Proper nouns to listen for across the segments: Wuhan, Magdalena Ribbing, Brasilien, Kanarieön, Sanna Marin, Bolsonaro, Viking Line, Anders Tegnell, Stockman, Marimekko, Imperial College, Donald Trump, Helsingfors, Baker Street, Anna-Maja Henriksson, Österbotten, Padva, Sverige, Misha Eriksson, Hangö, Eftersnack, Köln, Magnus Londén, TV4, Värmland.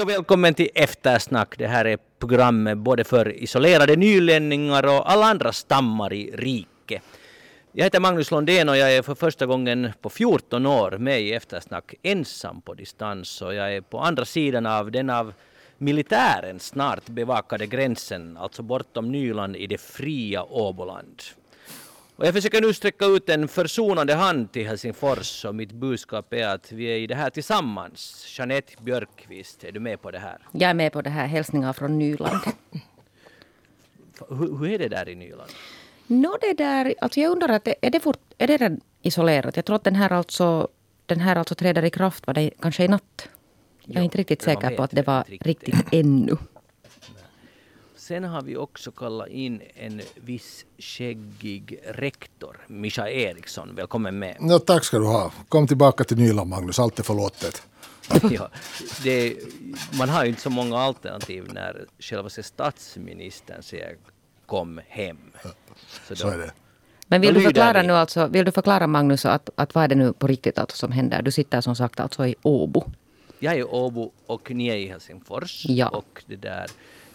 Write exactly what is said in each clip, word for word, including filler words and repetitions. Hej och välkommen till Eftersnack. Det här är programmet både för isolerade nylänningar och alla andra stammar i riket. Jag heter Magnus Londén och jag är för första gången på fjorton år med i Eftersnack ensam på distans. Och jag är på andra sidan av den av militären snart bevakade gränsen, alltså bortom Nyland i det fria Åboland. Och jag försöker nu sträcka ut en försonande hand till Helsingfors och mitt budskap är att vi är i det här tillsammans. Janet Björkqvist, är du med på det här? Jag är med på det här. Hälsningar från Nyland. Hur, hur är det där i Nyland? No, det där, alltså jag undrar, att är det, fort, är det där isolerat? Jag tror att den här alltså, den här alltså träder i kraft, var det kanske i natt? Jag är jo, inte riktigt säker på att det var riktigt, riktigt ännu. Sen har vi också kallat in en viss skäggig rektor, Misha Eriksson. Välkommen med. Ja, tack ska du ha. Kom tillbaka till Nyland, Magnus. Allt är förlåtet. Ja, det, man har ju inte så många alternativ när själva statsministern säger kom hem. Så, så är det. Men vill du förklara nu alltså, vill du förklara Magnus att, att vad är det nu på riktigt alltså som händer? Du sitter som sagt alltså i Åbo. Jag är i Åbo och ni är i Helsingfors. Ja. Och det där...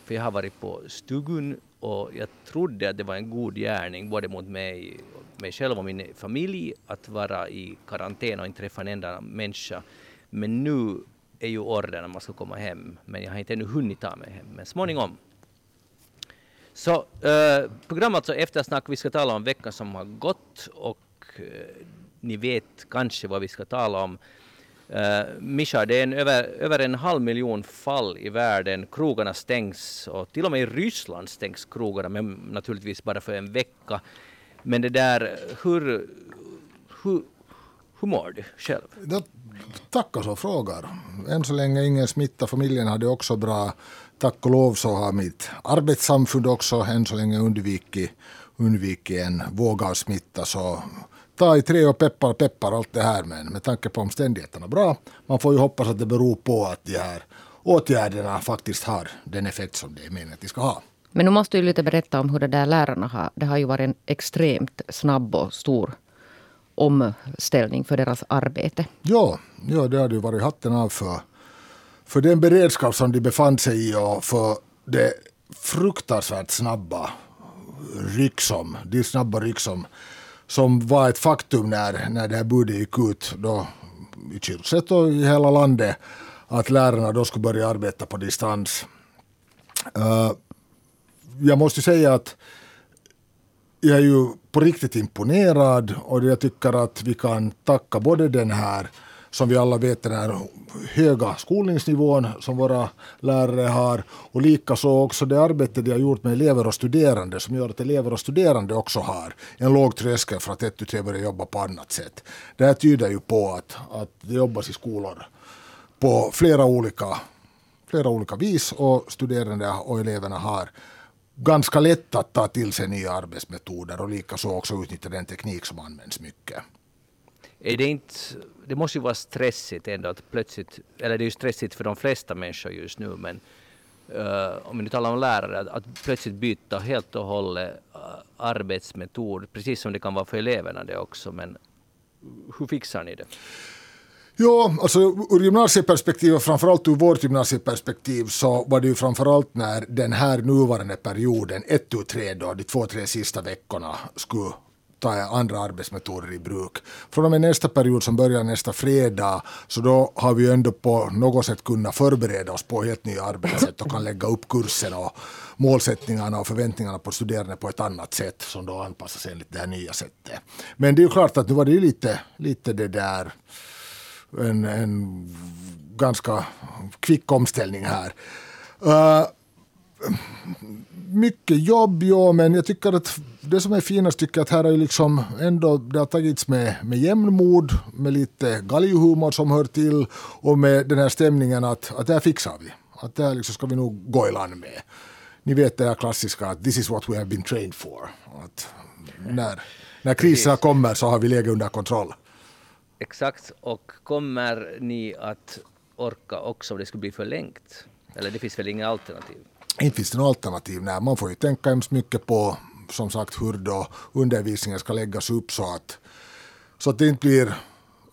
För jag har varit på stugan och jag trodde att det var en god gärning både mot mig, mig själv och min familj att vara i karantän och inte träffa en enda människa. Men nu är ju ordern när man ska komma hem. Men jag har inte ännu hunnit ta mig hem, men småningom. Så eh, programmet så Eftersnack, vi ska tala om veckan som har gått och eh, ni vet kanske vad vi ska tala om. Uh, Misha, det är en över, över en halv miljon fall i världen. Krogarna stängs och till och med i Ryssland stängs krogarna, men naturligtvis bara för en vecka. Men det där, hur, hur, hur mår du själv? Det, tack så frågar. Än så länge ingen smitta. Familjen hade också bra. Tack och lov så har mitt arbetssamfund också än så länge undvikit, undvikit en våg av smitta så... Ta i tre och peppar, peppar allt det här, men med tanke på omständigheterna bra. Man får ju hoppas att det beror på att de här åtgärderna faktiskt har den effekt som det är meningen att de ska ha. Men nu måste du lite berätta om hur det där lärarna har. Det har ju varit en extremt snabb och stor omställning för deras arbete. Ja, ja det har ju varit hatten av för, för den beredskap som de befann sig i och för det fruktansvärt snabba ryck som, de snabba ryck som som var ett faktum när, när det här budet gick ut då, i Kyrset och i hela landet att lärarna då skulle börja arbeta på distans. Uh, jag måste säga att jag är ju på riktigt imponerad och jag tycker att vi kan tacka både den här, som vi alla vet, den här höga skolningsnivån som våra lärare har och likaså också det arbete de har gjort med elever och studerande som gör att elever och studerande också har en låg tröskel för att ett och tre börjar jobba på annat sätt. Det här tyder ju på att, att det jobbas i skolor på flera olika, flera olika vis och studerande och eleverna har ganska lätt att ta till sig nya arbetsmetoder och likaså också utnyttja den teknik som används mycket. Är det inte... Det måste ju vara stressigt ändå att plötsligt, eller det är ju stressigt för de flesta människor just nu, men uh, om vi nu talar om lärare, att, att plötsligt byta helt och hållet uh, arbetsmetod, precis som det kan vara för eleverna det också, men hur fixar ni det? Ja, alltså ur gymnasieperspektiv och framförallt ur vårt gymnasieperspektiv så var det ju framförallt när den här nuvarande perioden, ett och tre då, de två, tre sista veckorna skulle andra arbetsmetoder i bruk. Från och med nästa period som börjar nästa fredag så då har vi ändå på något sätt kunnat förbereda oss på helt nya arbetssätt och kan lägga upp kurserna och målsättningarna och förväntningarna på studerande på ett annat sätt som då anpassas enligt det här nya sättet. Men det är ju klart att nu var det ju lite, lite det där en, en ganska kvick omställning här. Uh, Mycket jobb, ja, men jag tycker att det som är finast tycker jag att här är liksom ändå, det har tagits med, med jämnmod, med lite galjuhumor som hör till och med den här stämningen att, att det här fixar vi. Att det här liksom ska vi nog gå i land med. Ni vet det här klassiska att this is what we have been trained for. Att när, när kriserna kommer så har vi läget under kontroll. Exakt, och kommer ni att orka också om det skulle bli förlängt? Eller det finns väl inga alternativ? Inte finns det något alternativ. Nej, man får ju tänka hemskt mycket på som sagt hur då undervisningen ska läggas upp så att, så att det inte blir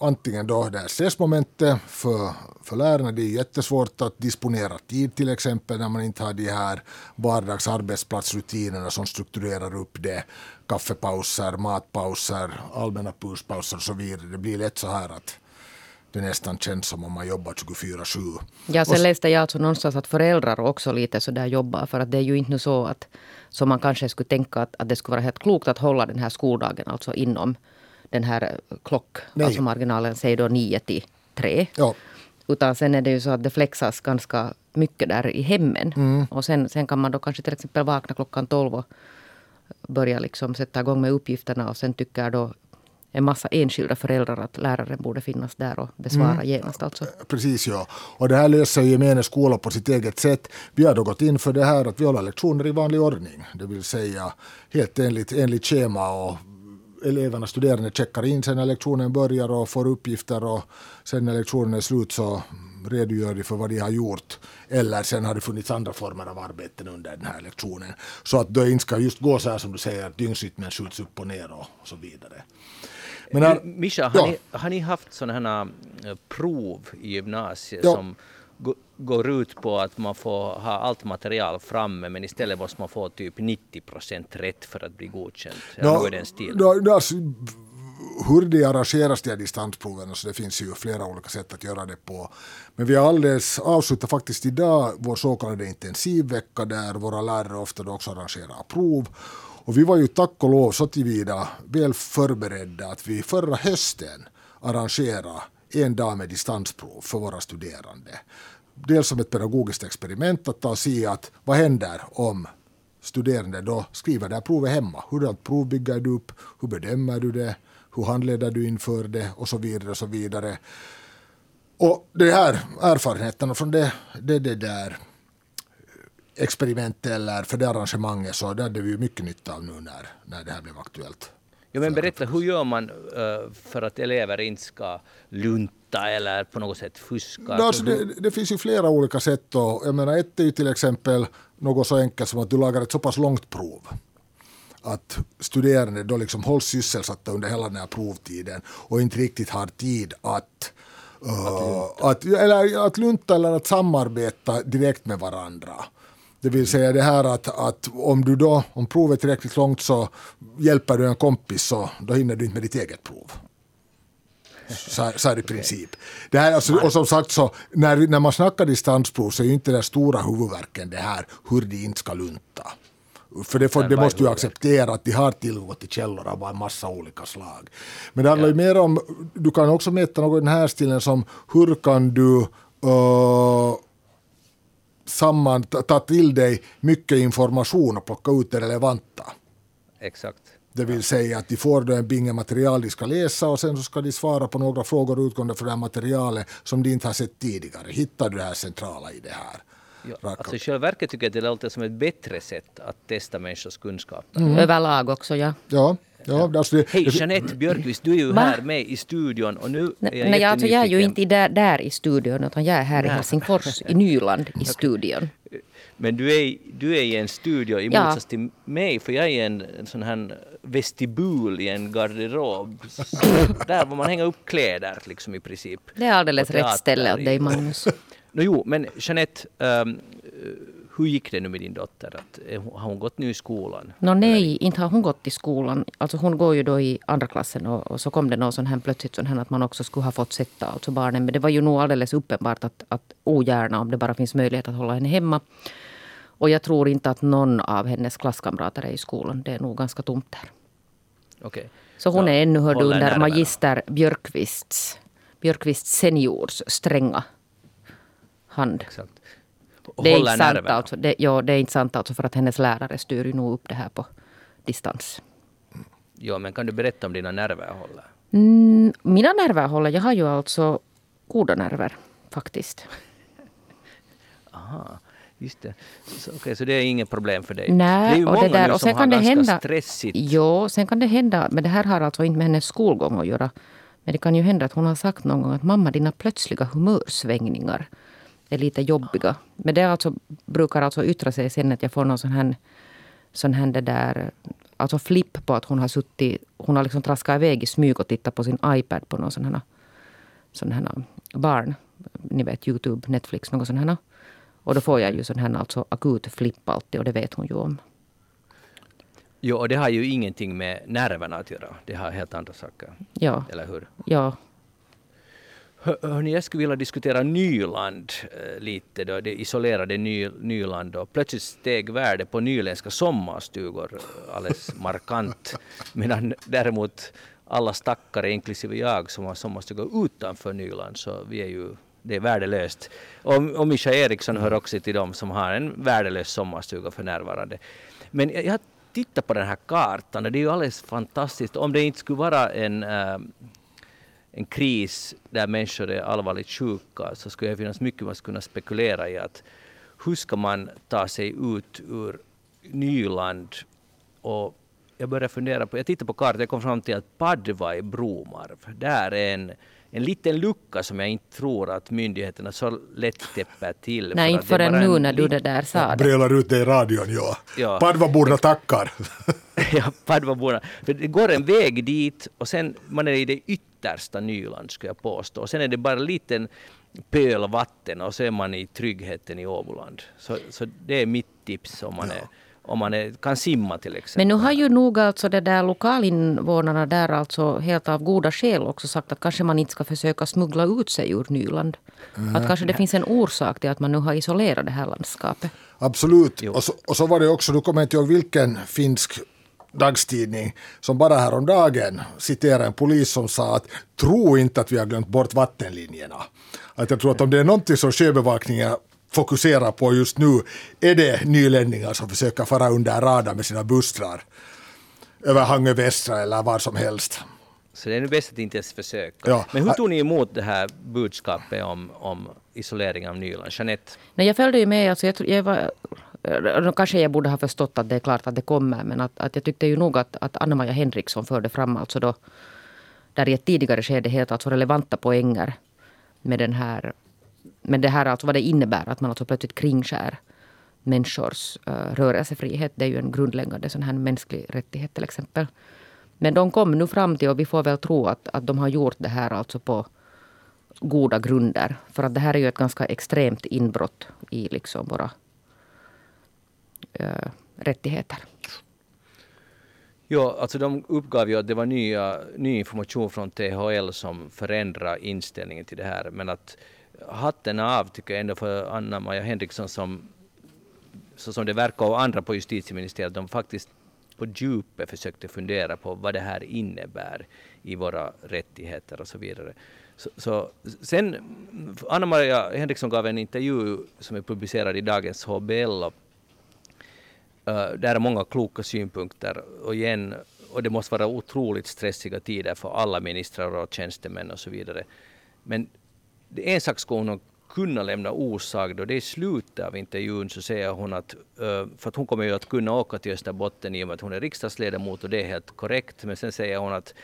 antingen då det här stressmomentet för, för lärarna. Det är jättesvårt att disponera tid till exempel när man inte har de här vardagsarbetsplatsrutinerna som strukturerar upp det. Kaffepauser, matpauser, allmänna pauspauser och så vidare. Det blir lätt så här att det nästan känns som om man jobbar tjugofyra sju. Ja, sen läste jag alltså någonstans att föräldrar också lite så där jobbar. För att det är ju inte så att, som man kanske skulle tänka att, att det skulle vara helt klokt att hålla den här skoldagen alltså inom den här klock, nej, alltså marginalen säger då nio till tre. Ja. Utan sen är det ju så att det flexas ganska mycket där i hemmen. Mm. Och sen, sen kan man då kanske till exempel vakna klockan tolv och börja liksom sätta igång med uppgifterna. Och sen tycker då en massa enskilda föräldrar att läraren borde finnas där och besvara mm. genast alltså. Precis, ja. Och det här löser ju med en skola på sitt eget sätt. Vi har då gått in för det här att vi håller lektioner i vanlig ordning. Det vill säga helt enligt, enligt schema och eleverna, studerande checkar in sen när lektionen börjar och får uppgifter och sen när lektionen är slut så redogör de för vad de har gjort. Eller sen har det funnits andra former av arbeten under den här lektionen. Så att det inte ska just gå så här som du säger att dygnsrytmen skjuts upp och ner och så vidare. Men här, Misha, har, ja. ni, har ni haft sådana här prov i gymnasiet ja. som g- går ut på att man får ha allt material framme men istället måste man få typ nittio procent rätt för att bli godkänd? Ja, ja, ja, alltså, hur det arrangeras de distansproven så det finns ju flera olika sätt att göra det på. Men vi har alldeles avslutat faktiskt idag vår så kallade intensivvecka där våra lärare ofta också arrangerar prov. Och vi var ju tack och lov så tillvida väl förberedda att vi förra hösten arrangerade en dag med distansprov för våra studerande. Dels som ett pedagogiskt experiment att ta sig att vad händer om studerande då skriver det här provet hemma. Hur prov bygger du upp? Hur bedömer du det? Hur handleder du inför det? Och så vidare och så vidare. Och det här erfarenheterna från det, det, det där experiment eller för det arrangemanget så där det är ju mycket nytta av nu när, när det här blev aktuellt. Ja, men berätta, hur gör man för att elever inte ska lunta eller på något sätt fuska? No, alltså det, det finns ju flera olika sätt. Och, jag menar, ett är ju till exempel något så enkelt som att du lagar ett så pass långt prov att studerande då liksom hålls sysselsatta under hela den här provtiden och inte riktigt har tid att uh, att, lunta. Att, eller, att lunta eller att samarbeta direkt med varandra. Det vill säga det här att, att om du då, om provet är tillräckligt långt så hjälper du en kompis så då hinner du inte med ditt eget prov. Så, så är det i princip. Det här, alltså, och som sagt så, när, när man snackar distansprov så är ju inte den stora huvudvärken det här hur de inte ska lunta. För det, får, det måste ju acceptera att de har tillgång till källor av en massa olika slag. Men det handlar ju mer om, du kan också mäta något i den här stilen som hur kan du... Uh, samman, ta till dig mycket information och plocka ut det relevanta. Exakt. Det vill säga att de får en binge material de ska läsa och sen så ska de svara på några frågor utgående från det här materialet som de inte har sett tidigare. Hittar du det här centrala i det här? Ja, alltså själva verket tycker jag det låter som ett bättre sätt att testa människors kunskap. Mm. Överlag också, ja. Ja. Ja, alltså det, hej Janet Björkqvist, du är ju va? Här med i studion och nu är jag, nej, jag, alltså, jag är ju inte där, där i studion utan jag är här nej. i Helsingfors i Nyland i studion. Men du är, du är i en studio i ja. motsats till mig för jag är i en, en sån här vestibul i en garderob där var man hänger upp kläder liksom i princip. Det är alldeles rätt ställe åt dig, Magnus. No, jo, men Jeanette, um, hur gick det nu med din dotter? Att, har hon gått nu i skolan? No, nej, inte har hon gått i skolan. Alltså hon går ju då i andra klassen och, och så kom det någon sån här plötsligt sån här att man också skulle ha fått sätta alltså barnen. Men det var ju nog alldeles uppenbart att, att ogärna om det bara finns möjlighet att hålla henne hemma. Och jag tror inte att någon av hennes klasskamrater är i skolan. Det är nog ganska tomt där. Okay. Så hon ja, är ännu hörd under närmare. magister Björkqvists, Björkqvists seniors stränga hand. Exakt. Det är inte sant alltså, det, ja, det är inte sant alltså för att hennes lärare styr ju nog upp det här på distans. Mm. Ja, men kan du berätta om dina nerver håller? Mm, mina nerver håller, jag har ju alltså goda nerver faktiskt. Aha, just det. Så, okay, så det är inget problem för dig? Nej, det är ju och många det där, nu och sen kan det hända, stressigt. Ja, sen kan det hända, men det här har alltså inte med hennes skolgång att göra. Men det kan ju hända att hon har sagt någon gång att mamma, dina plötsliga humörsvängningar är lite jobbiga. Men det alltså, brukar alltså yttra sig sen att jag får någon sån här, sån här det där, alltså flipp på att hon har suttit, hon har liksom traskat iväg i smyg och tittat på sin iPad på någon sån här sån här barn, ni vet YouTube, Netflix, något sån här. Och då får jag ju sån här alltså akut flipp alltid, och det vet hon ju om. Ja, och det har ju ingenting med nerverna att göra. Det har helt andra saker. Ja. Eller hur? Ja. Hör, hörni, jag skulle vilja diskutera Nyland eh, lite då, det isolerade ny, Nyland då. Plötsligt steg värde på nyländska sommarstugor alldeles markant. Medan däremot alla stackare, inklusive jag, som har sommarstugor utanför Nyland, så vi är ju, det är värdelöst. Och, och Misha Eriksson hör också till dem som har en värdelös sommarstuga för närvarande. Men jag, jag tittar på den här kartan, och det är ju alldeles fantastiskt. Om det inte skulle vara en... Eh, en kris där människor är allvarligt sjuka, så skulle det finnas mycket man skulle kunna spekulera i, att hur ska man ta sig ut ur Nyland. Och jag började fundera på, jag tittade på kartan, jag kom fram till att Padva i Bromarv, där är en, en liten lucka som jag inte tror att myndigheterna så lätt täpper till. Nej, för inte förrän nu när du det där sa det. Brölar ut det i radion, ja. ja. Padvaborna tackar. ja, Padvaborna. För det går en väg dit, och sen man är i det ytterligare därsta Nyland, skulle jag påstå. Sen är det bara en liten pöl vatten, och så är man i tryggheten i Åboland. Så, så det är mitt tips om man, ja. är, om man är, kan simma till exempel. Men nu har ju nog alltså det där lokalinvånarna där alltså helt av goda skäl också sagt att kanske man inte ska försöka smuggla ut sig ur Nyland. Mm. Att kanske det finns en orsak till att man nu har isolerat det här landskapet. Absolut. Och så, och så var det också, nu kommer jag inte ihåg vilken finsk dagstidning som bara häromdagen citerar en polis som sa att tro inte att vi har glömt bort vattenlinjerna. Att jag tror att om det är någonting som sjöbevakningen fokuserar på just nu, är det nylänningar som försöker fara under radarn med sina bustrar över Hangö Västra eller var som helst. Så det är nu bäst att inte ens försöka. Ja. Men hur tog ni emot det här budskapet om, om isolering av Nyland? Jeanette? Nej, jag följde ju med. Alltså jag, jag var... Kanske jag borde ha förstått att det är klart att det kommer, men att, att jag tyckte ju nog att, att Anna-Maja Henriksson förde fram alltså då, där i ett tidigare skede helt alltså relevanta poänger med den här, men det här alltså vad det innebär att man alltså plötsligt kringskär människors uh, rörelsefrihet. Det är ju en grundläggande sån här mänsklig rättighet till exempel. Men de kom nu fram till, och vi får väl tro att, att de har gjort det här alltså på goda grunder, för att det här är ju ett ganska extremt inbrott i liksom våra Äh, rättigheter. Ja, alltså de uppgav ju att det var nya, ny information från T H L som förändrar inställningen till det här, men att hatten av tycker jag ändå för Anna-Maja Henriksson, som så som det verkar och andra på justitieministeriet, de faktiskt på djupet försökte fundera på vad det här innebär i våra rättigheter och så vidare. Så, så, sen Anna-Maja Henriksson gav en intervju som är publicerad i dagens H B L. Uh, där är många kloka synpunkter, och igen, och det måste vara otroligt stressiga tider för alla ministrar och tjänstemän och så vidare. Men det en sak ska hon kunna lämna osagd, och det är slutet av intervjun så säger hon att, uh, för att hon kommer ju att kunna åka till Österbotten i och med att hon är riksdagsledamot, och det är helt korrekt, men sen säger hon att,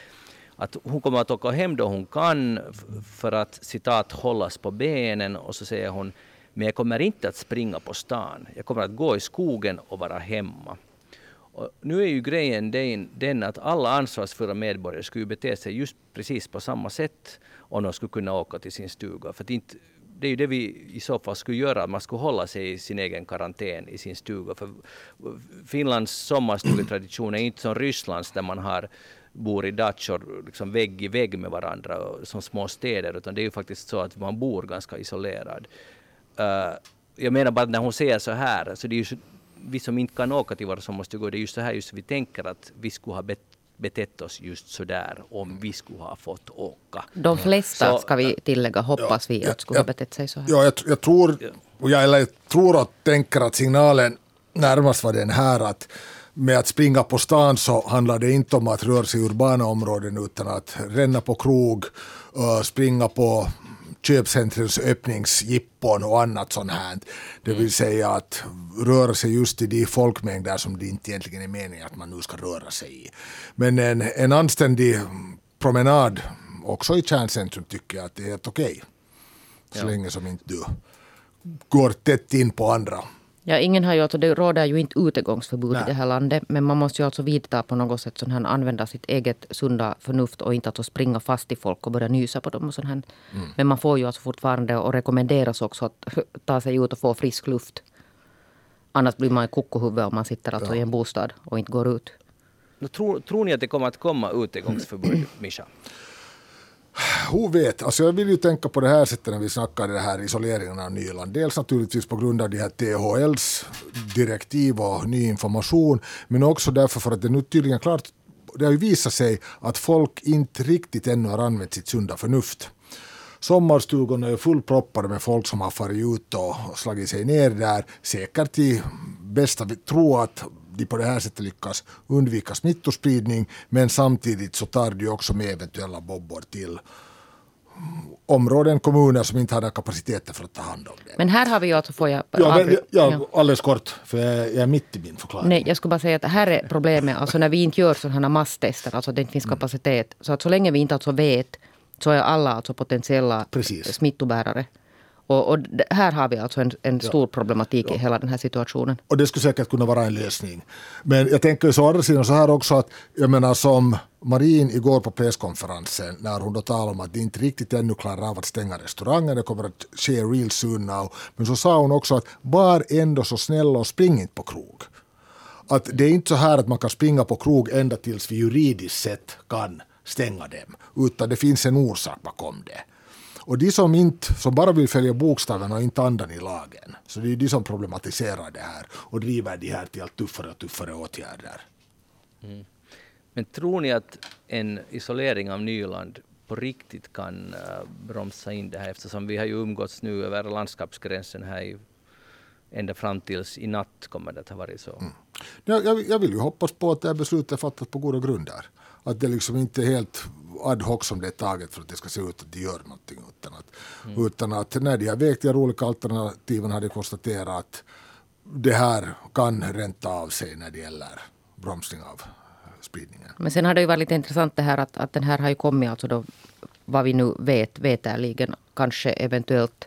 att hon kommer att åka hem då hon kan för att, citat, hållas på benen, och så säger hon: men jag kommer inte att springa på stan. Jag kommer att gå i skogen och vara hemma. Och nu är ju grejen den, den att alla ansvarsfulla medborgare skulle bete sig just precis på samma sätt om de skulle kunna åka till sin stuga. För det, inte, det är ju det vi i så fall skulle göra. Man skulle hålla sig i sin egen karantän i sin stuga. För Finlands sommarstugetradition är inte som Rysslands, där man har, bor i datsjor liksom vägg i vägg med varandra som små städer. Utan det är ju faktiskt så att man bor ganska isolerad. Uh, jag menar bara när hon säger så här, så det är ju vi som inte kan åka till våra sommarstugor, det är just så här just vi tänker att vi skulle ha bet, betett oss just så där om vi skulle ha fått åka. De flesta så, ska vi tillägga hoppas ja, vi att skulle jag, ha betett sig så här. Ja, jag, jag tror och jag eller, tror att tänker att signalen närmast var den här att med att springa på stan så handlar det inte om att röra sig i urbana områden, utan att ränna på krog, uh, springa på köpcentrums öppningsjippon och annat sånt här. Det vill säga att röra sig just i de folkmängder som det inte egentligen är meningen att man nu ska röra sig i. Men en, en anständig promenad också i kärncentrum tycker jag att det är helt okej. Så ja. Länge som inte du går tätt in på andra. Ja, ingen har ju, alltså det råder ju inte utegångsförbud Nej. I det här landet, men man måste ju alltså vidta på något sätt sån här, använda sitt eget sunda förnuft och inte att alltså springa fast i folk och börja nysa på dem och sån här. Mm. Men man får ju alltså fortfarande och rekommenderas också att ta sig ut och få frisk luft. Annars blir man ju kokohuvud om man sitter alltså i en bostad och inte går ut. Då tror, tror ni att det kommer att komma utegångsförbud, Misha? Hon vet, alltså jag vill ju tänka på det här sättet när vi snackar det här isoleringen av Nyland. Dels naturligtvis på grund av de här T H L:s direktiv och ny information, men också därför för att det nu tydligen klart, det har ju visat sig att folk inte riktigt ännu har använt sitt sunda förnuft. Sommarstugorna är fullproppade med folk som har farit ut och slagit sig ner där, säkert i bästa vi tror att de på det här sättet lyckas undvika smittospridning, men samtidigt så tar de också med eventuella bobbor till områden, kommuner som inte hade kapaciteten för att ta hand om det. Men här har vi ju alltså, får jag... Ja, men, ja, alldeles kort, för jag är mitt i min förklaring. Nej, jag skulle bara säga att här är problemet, alltså när vi inte gör sådana masstester, alltså att det inte finns kapacitet, så att så länge vi inte alltså vet, så är alla alltså potentiella Precis. Smittobärare. Och, och här har vi alltså en, en stor ja. problematik ja. i hela den här situationen. Och det skulle säkert kunna vara en lösning. Men jag tänker så andra sidan så här också att, jag menar som Marin igår på presskonferensen när hon då talade om att det inte riktigt ännu klarar av att stänga restaurangen, det kommer att ske real soon now. Men så sa hon också att var ändå så snälla och spring inte på krog. Att det är inte så här att man kan springa på krog ända tills vi juridiskt sett kan stänga dem. Utan det finns en orsak bakom det. Och de som, inte, som bara vill följa bokstaven och inte andan i lagen. Så det är de som problematiserar det här och driver det här till allt tuffare och tuffare åtgärder. Mm. Men tror ni att en isolering av Nyland på riktigt kan uh, bromsa in det här? Eftersom vi har ju umgåtts nu över landskapsgränsen här i, ända fram tills i natt kommer det att ha varit så. Mm. Jag, jag, jag vill ju hoppas på att det här beslutet är fattat på goda grunder. Att det liksom inte är helt ad hoc som det är taget för att det ska se ut att de gör någonting. Utan att, mm. utan att när de har vägt de olika alternativen hade konstaterat att det här kan ränta av sig när det gäller bromsning av spridningen. Men sen har det ju varit lite intressant det här att, att den här har ju kommit alltså då, vad vi nu vet, vetärligen kanske eventuellt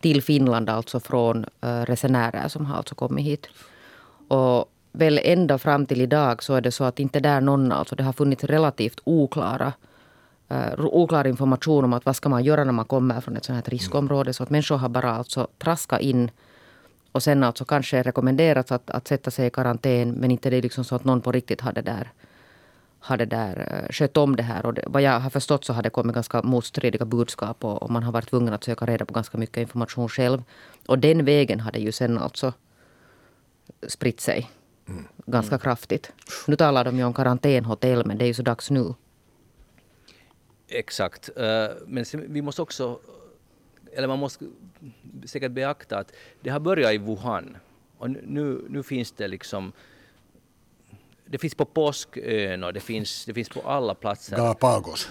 till Finland alltså från uh, resenärer som har alltså kommit hit. Och väl ända fram till idag så är det så att inte där någon, alltså det har funnits relativt oklara, uh, oklar information om att vad ska man göra när man kommer från ett sådant här riskområde. Så att människor har bara alltså traskat in och sen alltså kanske rekommenderats att, att sätta sig i karantän, men inte det är liksom så att någon på riktigt hade där, hade där uh, skött om det här. Och det, vad jag har förstått så har det kommit ganska motstridiga budskap och, och man har varit tvungen att söka reda på ganska mycket information själv. Och den vägen hade ju sen alltså spritt sig. Mm. Ganska mm. kraftigt. Nu talar de ju om karantänhotell, men det är ju så dags nu. Exakt. Men vi måste också, eller man måste säkert beakta att det har börjat i Wuhan. Och nu, nu finns det liksom, det finns på Påskön och det finns, det finns på alla platser. Galapagos.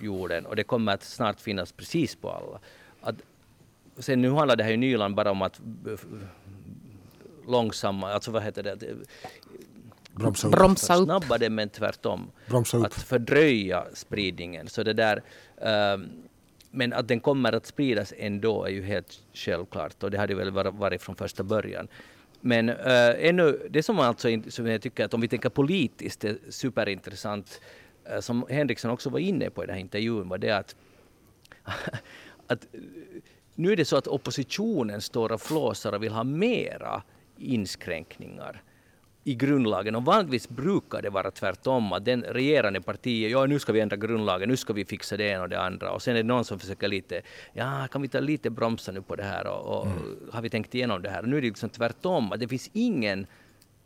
Jorden, och det kommer att snart finnas precis på alla. Att, sen nu handlar det här i Nyland bara om att långsamma, alltså vad heter det? Bromsa upp. Bromsa upp. Snabbare, men tvärtom. Bromsa upp. Att fördröja spridningen. Så det där, um, men att den kommer att spridas ändå är ju helt självklart. Och det hade väl varit från första början. Men uh, ännu, det som, alltså, som jag tycker att om vi tänker politiskt är superintressant, uh, som Henriksson också var inne på i den här intervjun, var det att, att nu är det så att oppositionen står och flåsar och vill ha mera inskränkningar i grundlagen. Och vanligtvis brukar det vara tvärtom att den regerande partiet, ja nu ska vi ändra grundlagen, nu ska vi fixa det ena och det andra. Och sen är det någon som försöker lite, ja kan vi ta lite bromsa nu på det här och, och mm. har vi tänkt igenom det här. Och nu är det liksom tvärtom att det finns ingen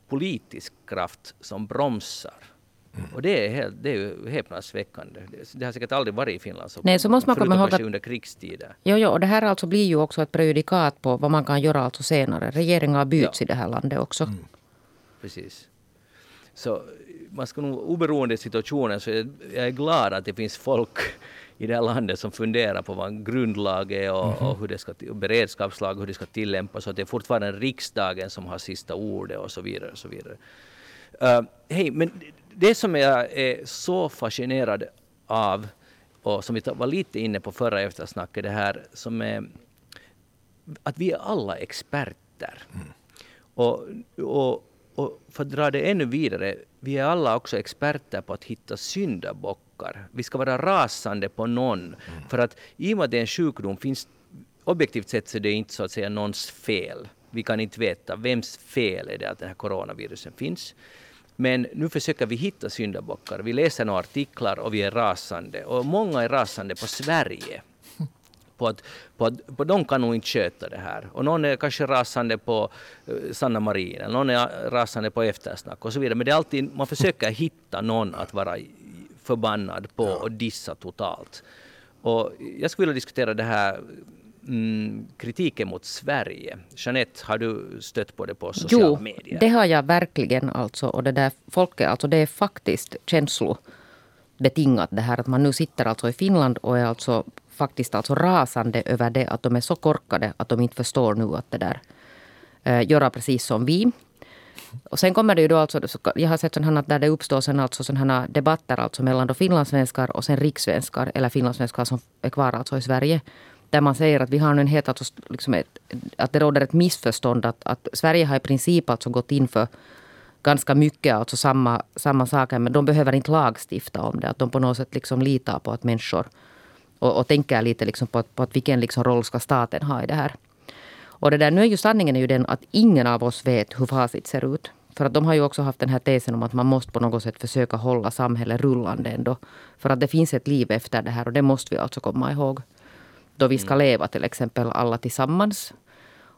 politisk kraft som bromsar. Mm. Och det är, helt, det är ju häpnadsväckande. Det har säkert aldrig varit i Finland så. Nej, så måste man komma ihåg att under krigstider. Jo, jo, och det här alltså blir ju också ett prejudikat på vad man kan göra alltså senare. Regeringen har byts ja. i det här landet också. Mm. Precis. Så man ska nog, oberoende situationen, så jag, jag är glad att det finns folk i det här landet som funderar på vad en grundlag är och, mm. och hur det ska, och beredskapslag, hur det ska tillämpas. Så att det är fortfarande riksdagen som har sista ordet och så vidare och så vidare. Uh, Hej, men det som jag är så fascinerad av och som vi var lite inne på förra eftersnacket, det här som är att vi är alla experter. Mm. Och, och, och för att dra det ännu vidare, vi är alla också experter på att hitta syndabockar. Vi ska vara rasande på någon. Mm. För att i och med att det är en sjukdom finns, objektivt sett så är det inte så att säga någons fel. Vi kan inte veta vems fel är det att den här coronavirusen finns. Men nu försöker vi hitta syndabockar. Vi läser några artiklar och vi är rasande. Och många är rasande på Sverige. På att, på att på de kan nog inte köta det här. Och någon är kanske rasande på uh, Sanna Marin. Eller någon är rasande på Eftersnack och så vidare. Men det är alltid, man försöker hitta någon att vara förbannad på och dissa totalt. Och jag skulle vilja diskutera det här Mm, kritiken mot Sverige. Jeanette, har du stött på det på sociala jo, medier? Jo, det har jag verkligen alltså. Och det där folket, alltså det är faktiskt känslobetingat det här. Att man nu sitter alltså i Finland och är alltså faktiskt alltså rasande över det. Att de är så korkade att de inte förstår nu att det där eh, gör precis som vi. Och sen kommer det ju då alltså, jag har sett sådana här där det uppstår sen alltså sådana här debatter alltså mellan då finlandssvenskar och sen rikssvenskar eller finlandssvenskar som är kvar alltså i Sverige. Där man säger att vi har en helt, alltså, liksom ett, att det råder ett missförstånd. Att, att Sverige har i princip alltså gått in för ganska mycket alltså samma, samma saker. Men de behöver inte lagstifta om det. Att de på något sätt liksom litar på att människor och, och tänker lite liksom på, på att vilken liksom roll ska staten ha i det här. Och det där, nu är ju sanningen är ju den att ingen av oss vet hur facit ser ut. För att de har ju också haft den här tesen om att man måste på något sätt försöka hålla samhället rullande ändå. För att det finns ett liv efter det här och det måste vi alltså komma ihåg. Då vi ska leva till exempel alla tillsammans.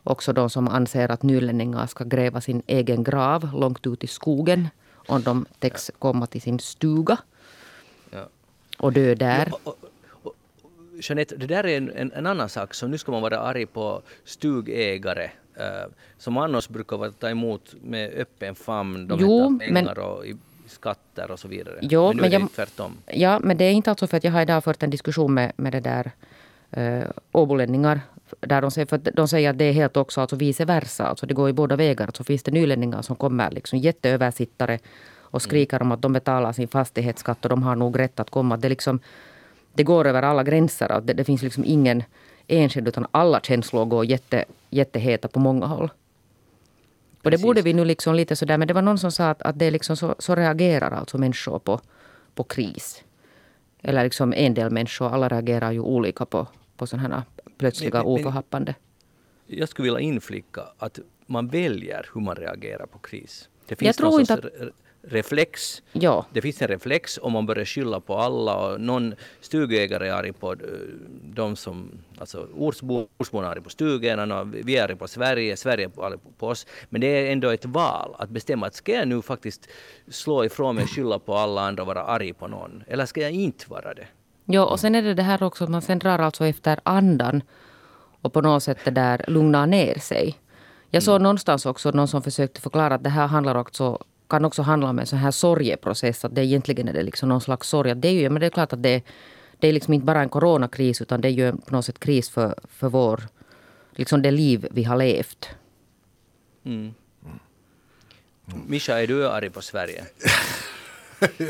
Också de som anser att nylänningar ska gräva sin egen grav långt ut i skogen. Om de täcks komma till sin stuga. Ja. Och dö där. Ja, och, och, och, Jeanette, det där är en, en, en annan sak. Så nu ska man vara arg på stugägare. Eh, som annars brukar ta emot med öppen famn. De jo, pengar men... och... I, skatter och så vidare. Jo, men nu men är jag, det tvärtom. Ja, men det är inte alltså för att jag har idag fört en diskussion med, med det där eh, åbolänningar. Där de säger, för de säger att det är helt också alltså vice versa. Alltså det går i båda vägar. Så finns det nylänningar som kommer liksom jätteöversittare och skriker mm. om att de betalar sin fastighetsskatt och de har nog rätt att komma. Det, liksom, det går över alla gränser. Det, det finns liksom ingen enskild utan alla känslor går jätte, jätteheta på många håll. Och det borde vi nu liksom lite sådär. Men det var någon som sa att, att det liksom så, så reagerar alltså människor på, på kris. Eller liksom en del människor. Alla reagerar ju olika på, på sådana här plötsliga men, oförhappande. Men, jag skulle vilja inflicka att man väljer hur man reagerar på kris. Det finns någon sorts re- reflex. Ja. Det finns en reflex om man börjar skylla på alla. Och någon stugägare är arg på de som... Alltså ortsbor är arg på stugägarna. Vi är arg på Sverige. Sverige är arg på oss. Men det är ändå ett val att bestämma att ska jag nu faktiskt slå ifrån mig och skylla på alla andra och vara arg på någon? Eller ska jag inte vara det? Ja, och sen är det det här också att man sen drar alltså efter andan och på något sätt det där lugnar ner sig. Jag såg mm. någonstans också någon som försökte förklara att det här handlar också... kan också handla om en sån här sorgeprocess. Att det egentligen är det liksom någon slags sorg. Det är ju, men det är klart att det, det är liksom inte bara en coronakris utan det är ju på något sätt kris för, för vår, liksom det liv vi har levt. Mm. Mm. Misha, är du arg på Sverige? Jag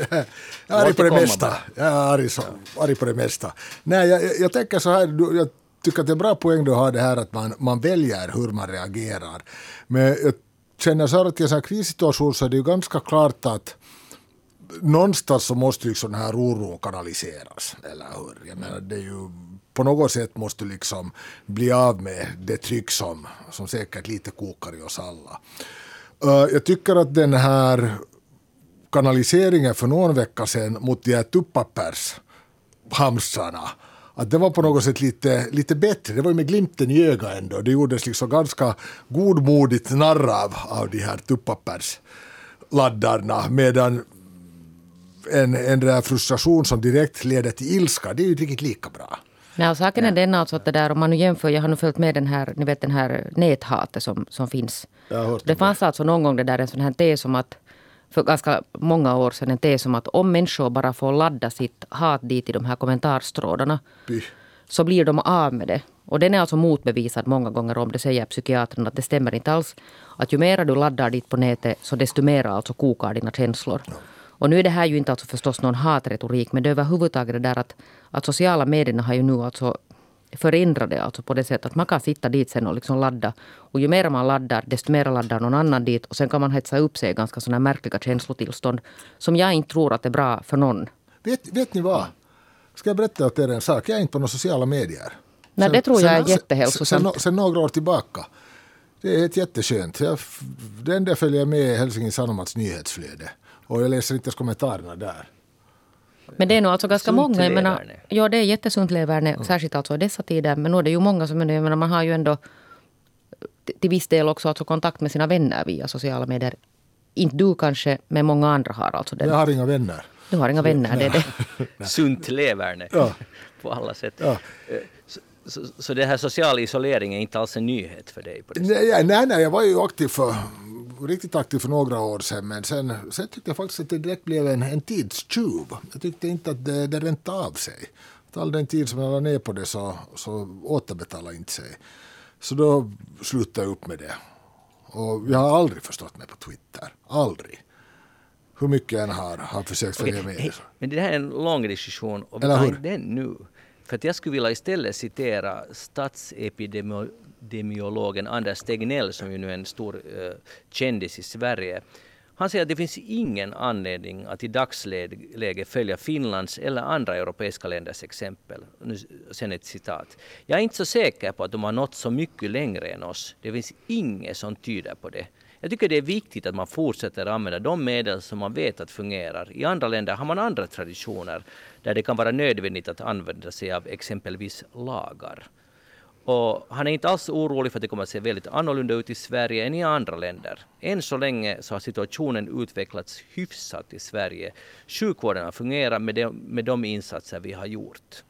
är arg på det mesta. Jag är arg, så, arg på det mesta. Nej, jag, jag tänker så här... Jag tycker att det är en bra poäng du har det här att man, man väljer hur man reagerar. Men jag känner så att i en sån här krissituation så är det ju ganska klart att någonstans så måste liksom den här oron kanaliseras, eller hur? Jag menar, det är ju på något sätt måste liksom bli av med det tryck som, som säkert lite kokar i oss alla. Uh, jag tycker att den här kanaliseringen för någon vecka sedan mot de här tuppappärshamsarna att det var på något sätt lite, lite bättre. Det var ju med glimten i ögat ändå. Det gjordes liksom ganska godmodigt narrav av de här tuppappärsladdarna. Medan en, en där frustration som direkt leder till ilska, det är ju riktigt lika bra. Nej, och saken är den alltså att det där, om man nu jämför, jag har nu följt med den här, ni vet den här näthatet som, som finns. Det fanns alltså någon gång det där en sån här tes som att för ganska många år sedan en tes om att om människor bara får ladda sitt hat dit i de här kommentarstrådarna By. så blir de av med det. Och den är alltså motbevisad många gånger om det säger psykiatrin att det stämmer inte alls. Att ju mer du laddar dit på nätet så desto mer alltså kokar dina känslor. Ja. Och nu är det här ju inte alltså förstås någon hatretorik men det är överhuvudtaget det där att, att sociala medierna har ju nu alltså förändrade alltså på det sättet att man kan sitta dit sen och liksom ladda. Och ju mer man laddar, desto mer laddar någon annan dit. Och sen kan man hetsa upp sig i ganska sådana märkliga känslotillstånd som jag inte tror att är bra för någon. Vet, vet ni vad? Ska jag berätta åt er en sak? Jag är inte på några sociala medier. Nej, sen, det tror jag sen, är jättehälsosamt. Sen, sen, sen några år tillbaka. Det är ett jätteskönt. Jag, den där följer med Helsingin Sanomats nyhetsflöde. Och jag läser inte ens kommentarerna där. Men det är nog alltså ganska många, jag menar, ja det är jättesunt leverne, mm. särskilt alltså i dessa tider, men nu är det ju många som, menar, man har ju ändå till viss del också alltså kontakt med sina vänner via sociala medier. Inte du kanske, men många andra har alltså det. Jag har inga vänner. Du har inga vänner, så, det är det. Sunt leverne, ja. På alla sätt. Ja. Så, så, så det här social isolering är inte alls en nyhet för dig? På det nej, nej, nej, jag var ju aktiv för... riktigt aktiv för några år sedan, men sen, sen tyckte jag faktiskt att det direkt blev en, en tidstjuv. Jag tyckte inte att det, det ränta av sig. Att all den tid som jag la ner på det så, så återbetalade inte sig. Så då slutade jag upp med det. Och jag har aldrig förstått mig på Twitter. Aldrig. Hur mycket jag har, har försökt följa okay. med det. Men det här är en lång diskussion och vi har den nu. För att jag skulle vilja istället citera statsepidemiologen Anders Tegnell, som ju nu är en stor uh, kändis i Sverige. Han säger att det finns ingen anledning att i dagsläget följa Finlands eller andra europeiska länders exempel. Nu, sen ett citat. Jag är inte så säker på att de har nått så mycket längre än oss. Det finns inget som tyder på det. Jag tycker det är viktigt att man fortsätter använda de medel som man vet att fungerar. I andra länder har man andra traditioner där det kan vara nödvändigt att använda sig av exempelvis lagar. Och han är inte alls orolig för att det kommer att se väldigt annorlunda ut i Sverige än i andra länder. Än så länge så har situationen utvecklats hyfsat i Sverige. Sjukvården har fungerat med de, med de insatser vi har gjort.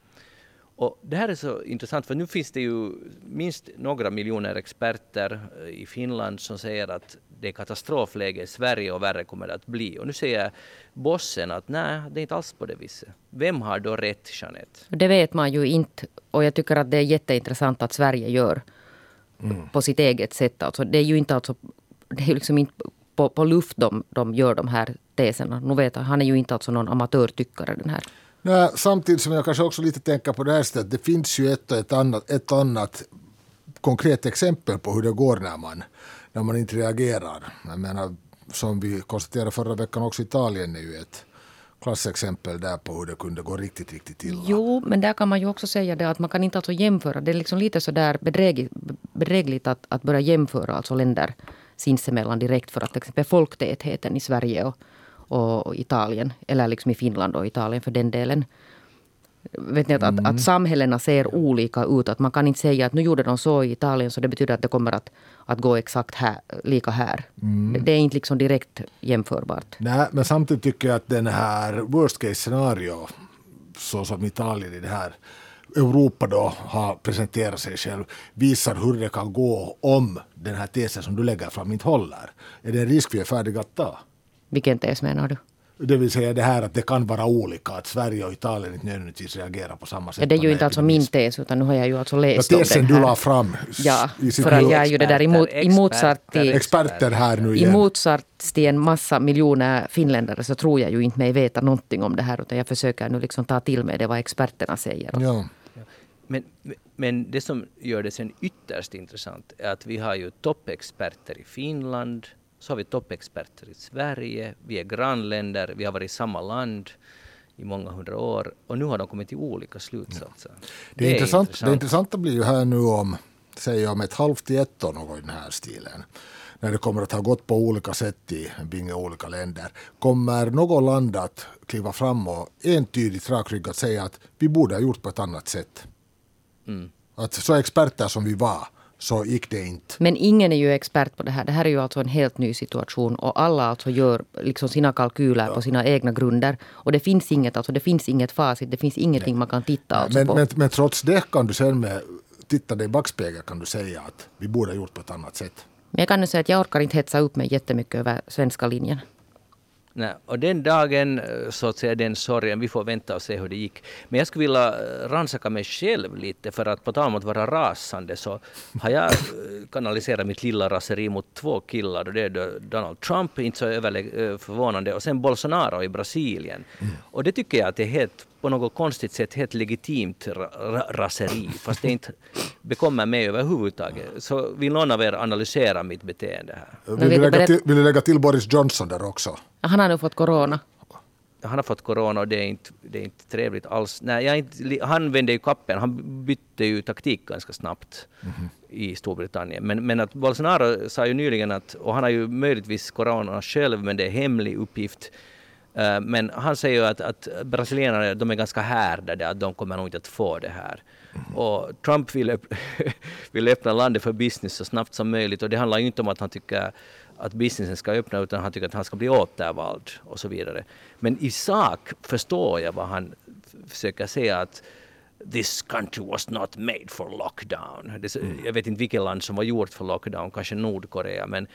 Och det här är så intressant, för nu finns det ju minst några miljoner experter i Finland som säger att det är katastrofläge i Sverige och värre kommer det att bli. Och nu säger bossen att nej, det är inte alls på det viset. Vem har då rätt, Jeanette? Det vet man ju inte. Och jag tycker att det är jätteintressant att Sverige gör mm. på sitt eget sätt. Alltså, det är ju inte, alltså, det är liksom inte på, på luft de, de gör de här teserna. Nu vet jag, han är ju inte alltså någon amatörtyckare, den här. Nej, samtidigt som jag kanske också lite tänker på det här stället. Det finns ju ett och ett annat, ett annat konkret exempel på hur det går när man, när man inte reagerar. Jag menar, som vi konstaterade förra veckan också, Italien är ju ett klassexempel där på hur det kunde gå riktigt, riktigt illa. Jo, men där kan man ju också säga det att man kan inte alltså jämföra. Det är liksom lite så där bedrägligt, bedrägligt att, att börja jämföra alltså länder sinsemellan direkt, för att till exempel folktätheten i Sverige och och Italien, eller liksom i Finland och Italien för den delen. Vet ni att, mm. att, att samhällena ser olika ut, att man kan inte säga att nu gjorde de så i Italien så det betyder att det kommer att, att gå exakt här, lika här. Mm. Det, det är inte liksom direkt jämförbart. Nej, men samtidigt tycker jag att den här worst case scenario, så som Italien i det här Europa då har presenterat sig själv, visar hur det kan gå om den här tesen som du lägger fram inte håller. Är det en risk vi är färdiga att ta? Vilken tes menar du? Det vill säga det här att det kan vara olika, att Sverige och Italien inte nödvändigtvis reagerar på samma sätt. Ja, det är ju inte alltså min tes, utan nu har jag ju alltså läst om den här. Tesen du la fram. Ja, för att jag är ju det där emot, emotsatt till, experter här nu igen. Emotsatt till en massa miljoner finländare så tror jag ju inte mig veta någonting om det här, utan jag försöker nu liksom ta till mig det vad experterna säger. Ja. Men, men det som gör det sen ytterst intressant är att vi har ju toppexperter i Finland, så har vi toppexperter i Sverige, vi är grannländer, vi har varit i samma land i många hundra år och nu har de kommit till olika slutsatser. Ja. Det, det, är intressant, intressant. det intressanta blir ju här nu om, säger om ett halvt till ett år något i den här stilen, när det kommer att ha gått på olika sätt i binga olika länder, kommer något land att kliva fram och entydigt rakryggat säga att vi borde ha gjort på ett annat sätt. Mm. Att så experter som vi var, så gick det inte. Men ingen är ju expert på det här. Det här är ju alltså en helt ny situation och alla alltså gör liksom sina kalkyler ja. på sina egna grunder. Och det finns inget, alltså det finns inget facit, det finns ingenting Nej. man kan titta alltså men, på. Men, men trots det kan du sen med, titta dig i backspegeln kan du säga att vi borde ha gjort på ett annat sätt. Men jag kan nu säga att jag orkar inte hetsa upp mig jättemycket över svenska linjen. Nej, och den dagen, så att säga, den sorgen, vi får vänta och se hur det gick. Men jag skulle vilja rannsaka mig själv lite, för att på tal om att vara rasande så har jag kanaliserat mitt lilla raseri mot två killar, och det är Donald Trump, inte så överlä- förvånande, och sen Bolsonaro i Brasilien. Mm. Och det tycker jag att det är helt, på något konstigt sätt, helt legitimt ra- raseri, fast det inte bekommer mig överhuvudtaget. Så vill någon av er analysera mitt beteende här? Vill du lägga till, vill du lägga till Boris Johnson där också? Han har nu fått corona. Han har fått corona och det är inte, det är inte trevligt alls. Nej, jag inte, han vände ju kappen, han bytte ju taktik ganska snabbt mm-hmm. i Storbritannien. Men, men att Bolsonaro sa ju nyligen att, och han har ju möjligtvis corona själv, men det är hemlig uppgift. Uh, men han säger ju att, att brasilienare, de är ganska härdade, att de kommer nog inte att få det här. Mm-hmm. Och Trump vill, öpp- vill öppna landet för business så snabbt som möjligt, och det handlar ju inte om att han tycker att businessen ska öppna, utan han tycker att han ska bli återvald och så vidare. Men i sak förstår jag vad han försöker säga, att this country was not made for lockdown. Det, jag vet inte vilket land som var gjort för lockdown, kanske Nordkorea, men,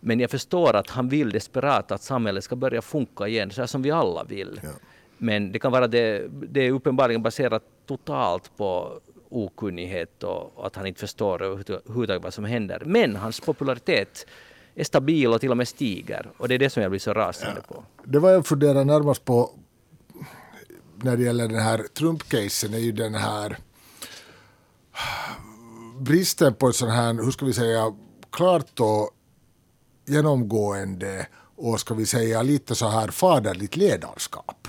men jag förstår att han vill desperat att samhället ska börja funka igen, så här som vi alla vill. Ja. Men det kan vara det, det är uppenbarligen baserat totalt på okunnighet och, och att han inte förstår hur, vad som händer. Men hans popularitet är stabil och till och med stiger. Och det är det som jag blir så rasande ja. på. Det var jag funderade närmast på när det gäller den här Trump-casen är ju den här bristen på en sån här, hur ska vi säga, klart och genomgående och ska vi säga lite så här faderligt ledarskap.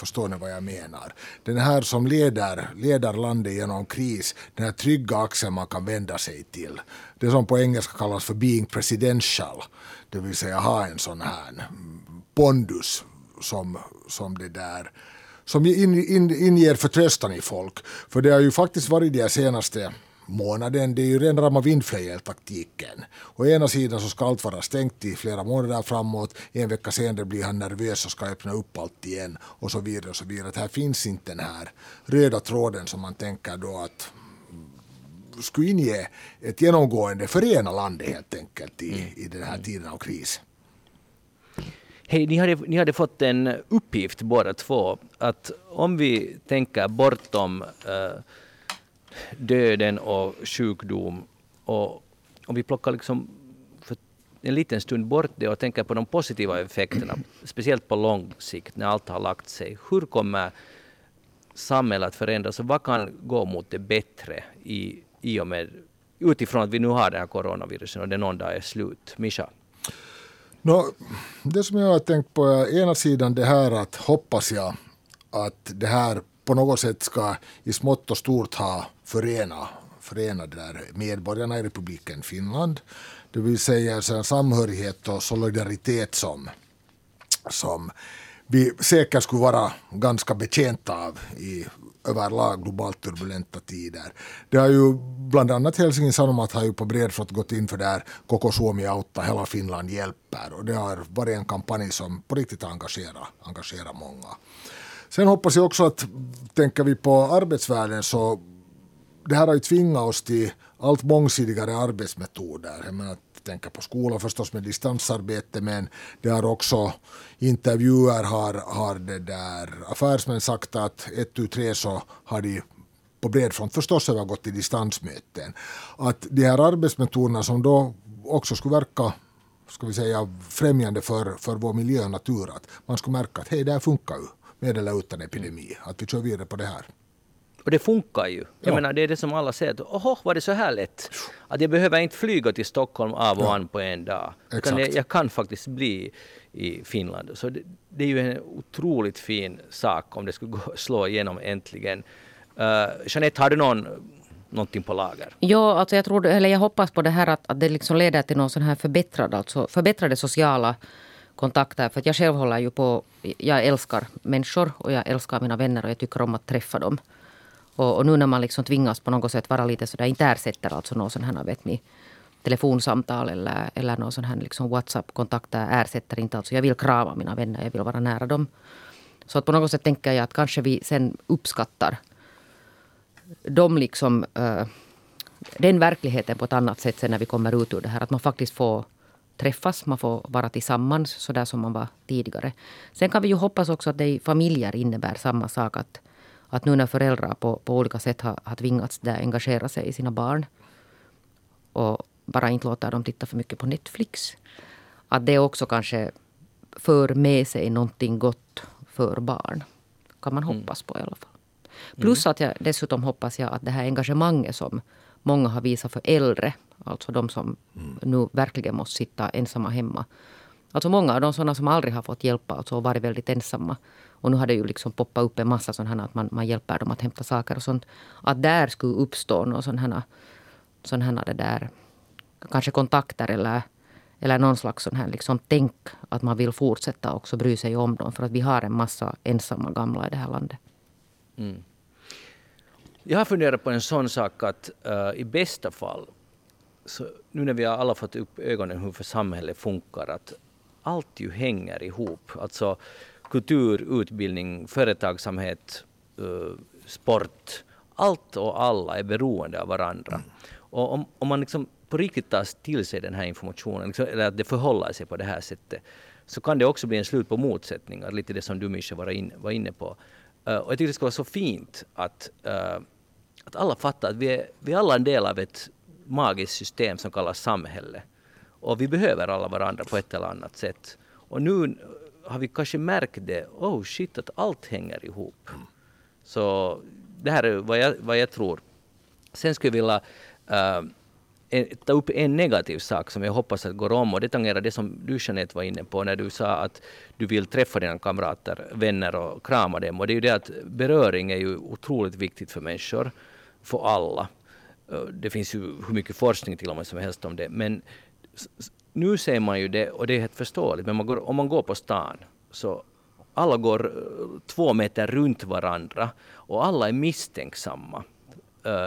Förstår ni vad jag menar? Den här som leder, leder landet genom kris, den här trygga axeln man kan vända sig till. Det som på engelska kallas för being presidential, det vill säga ha en sån här pondus som, som det där, som in, in, inger förtröstan i folk. För det har ju faktiskt varit det senaste månaden, det är ju ren ramma vindflöjeltaktiken. Å ena sidan så ska allt vara stängt i flera månader framåt, en vecka senare blir han nervös och ska öppna upp allt igen och så vidare och så vidare. Det här finns inte den här röda tråden som man tänker då att skulle inge ett genomgående förena landet helt enkelt i, i den här tiden av kris. Hej, ni hade, ni hade fått en uppgift båda två, att om vi tänker bortom uh, döden och sjukdom, och om vi plockar liksom för en liten stund bort det och tänker på de positiva effekterna, speciellt på lång sikt när allt har lagt sig, hur kommer samhället att förändras och vad kan gå mot det bättre i, i och med, utifrån att vi nu har den här coronavirusen och den någon dag är slut? Misha? No, det som jag har tänkt på är ena sidan det här att hoppas jag att det här på något sätt ska i smått och stort ha förena, förena där medborgarna i republiken Finland. Det vill säga en samhörighet och solidaritet som, som vi säkert skulle vara ganska betjänta av i överlag globalt turbulenta tider. Det har ju bland annat Helsingin Sanomat har ju på bred front gått in för där Koko Suomi auttaa, hela Finland hjälper. Och det har varit en kampanj som på riktigt engagerar, engagerar många. Sen hoppas jag också att, tänker vi på arbetsvärlden, så det här har ju tvingat oss till allt mångsidigare arbetsmetoder. Jag menar, tänka på skolan förstås med distansarbete, men det har också intervjuer har, har det där affärsmän sagt att ett ur tre så har de på bred front förstås övergått till distansmöten. Att de här arbetsmetoderna som då också skulle verka, ska vi säga, främjande för, för vår miljö och natur, att man skulle märka att hej, det här funkar ju. Med eller utan epidemi. Att vi kör vidare på det här. Och det funkar ju. Jag ja. menar, det är det som alla säger. Åh, var det så här lätt? Att jag behöver inte flyga till Stockholm av och ja. an på en dag. Kan jag, jag kan faktiskt bli i Finland. Så det, det är ju en otroligt fin sak om det skulle gå, slå igenom äntligen. Uh, Jeanette, har du någon, någonting på lager? Ja, alltså jag, tror, eller jag hoppas på det här att, att det liksom leder till någon sån här förbättrad, alltså förbättrade sociala kontakter, för att jag själv håller ju på, jag älskar människor och jag älskar mina vänner och jag tycker om att träffa dem. Och, och nu när man liksom tvingas på något sätt vara lite sådär, inte ersätter alltså någon sån här, vet ni, telefonsamtal eller, eller någon sån här liksom WhatsApp-kontakter ersätter inte alltså. Jag vill krama mina vänner, jag vill vara nära dem. Så att på något sätt tänker jag att kanske vi sen uppskattar de liksom, uh, den verkligheten på ett annat sätt sen när vi kommer ut ur det här, att man faktiskt får träffas, man får vara tillsammans så där som man var tidigare. Sen kan vi ju hoppas också att det i familjer innebär samma sak, att, att nu när föräldrar på, på olika sätt har, har tvingats där engagera sig i sina barn och bara inte låta dem titta för mycket på Netflix, att det också kanske för med sig någonting gott för barn. Kan man hoppas på i alla fall. Plus att jag dessutom hoppas jag att det här engagemanget som många har visat för äldre, alltså de som mm. nu verkligen måste sitta ensamma hemma. Alltså många av de sådana som aldrig har fått hjälpa, alltså varit väldigt ensamma. Och nu har det ju liksom poppat upp en massa sådana här att man, man hjälper dem att hämta saker och sånt. Att där skulle uppstå någon sån här, sån här det där, kanske kontakter eller, eller någon slags sån här liksom tänk att man vill fortsätta också bry sig om dem. För att vi har en massa ensamma gamla i det här landet. Mm. Jag har funderat på en sån sak att uh, i bästa fall, så nu när vi har alla fått upp ögonen hur för samhället funkar, att allt ju hänger ihop. Alltså kultur, utbildning, företagsamhet, uh, sport, allt och alla är beroende av varandra. Mm. Och om, om man liksom på riktigt tar till sig den här informationen, liksom, eller att det förhåller sig på det här sättet, så kan det också bli en slut på motsättningar, lite det som du Misha var, in, var inne på. Uh, och jag tycker det ska vara så fint att, uh, att alla fattar att vi är, vi är alla en del av ett magiskt system som kallas samhälle. Och vi behöver alla varandra på ett eller annat sätt. Och nu har vi kanske märkt det. Oh shit, att allt hänger ihop. Mm. Så det här är vad jag, vad jag tror. Sen skulle jag vilja uh, en, ta upp en negativ sak som jag hoppas att går om. Och det tangerar det som du, Jeanette, var inne på när du sa att du vill träffa dina kamrater, vänner och krama dem. Och det är ju det att beröring är ju otroligt viktigt för människor, för alla. Det finns ju hur mycket forskning till och med som helst om det. Men nu ser man ju det, och det är helt förståeligt. Men man går, om man går på stan så alla går två meter runt varandra och alla är misstänksamma.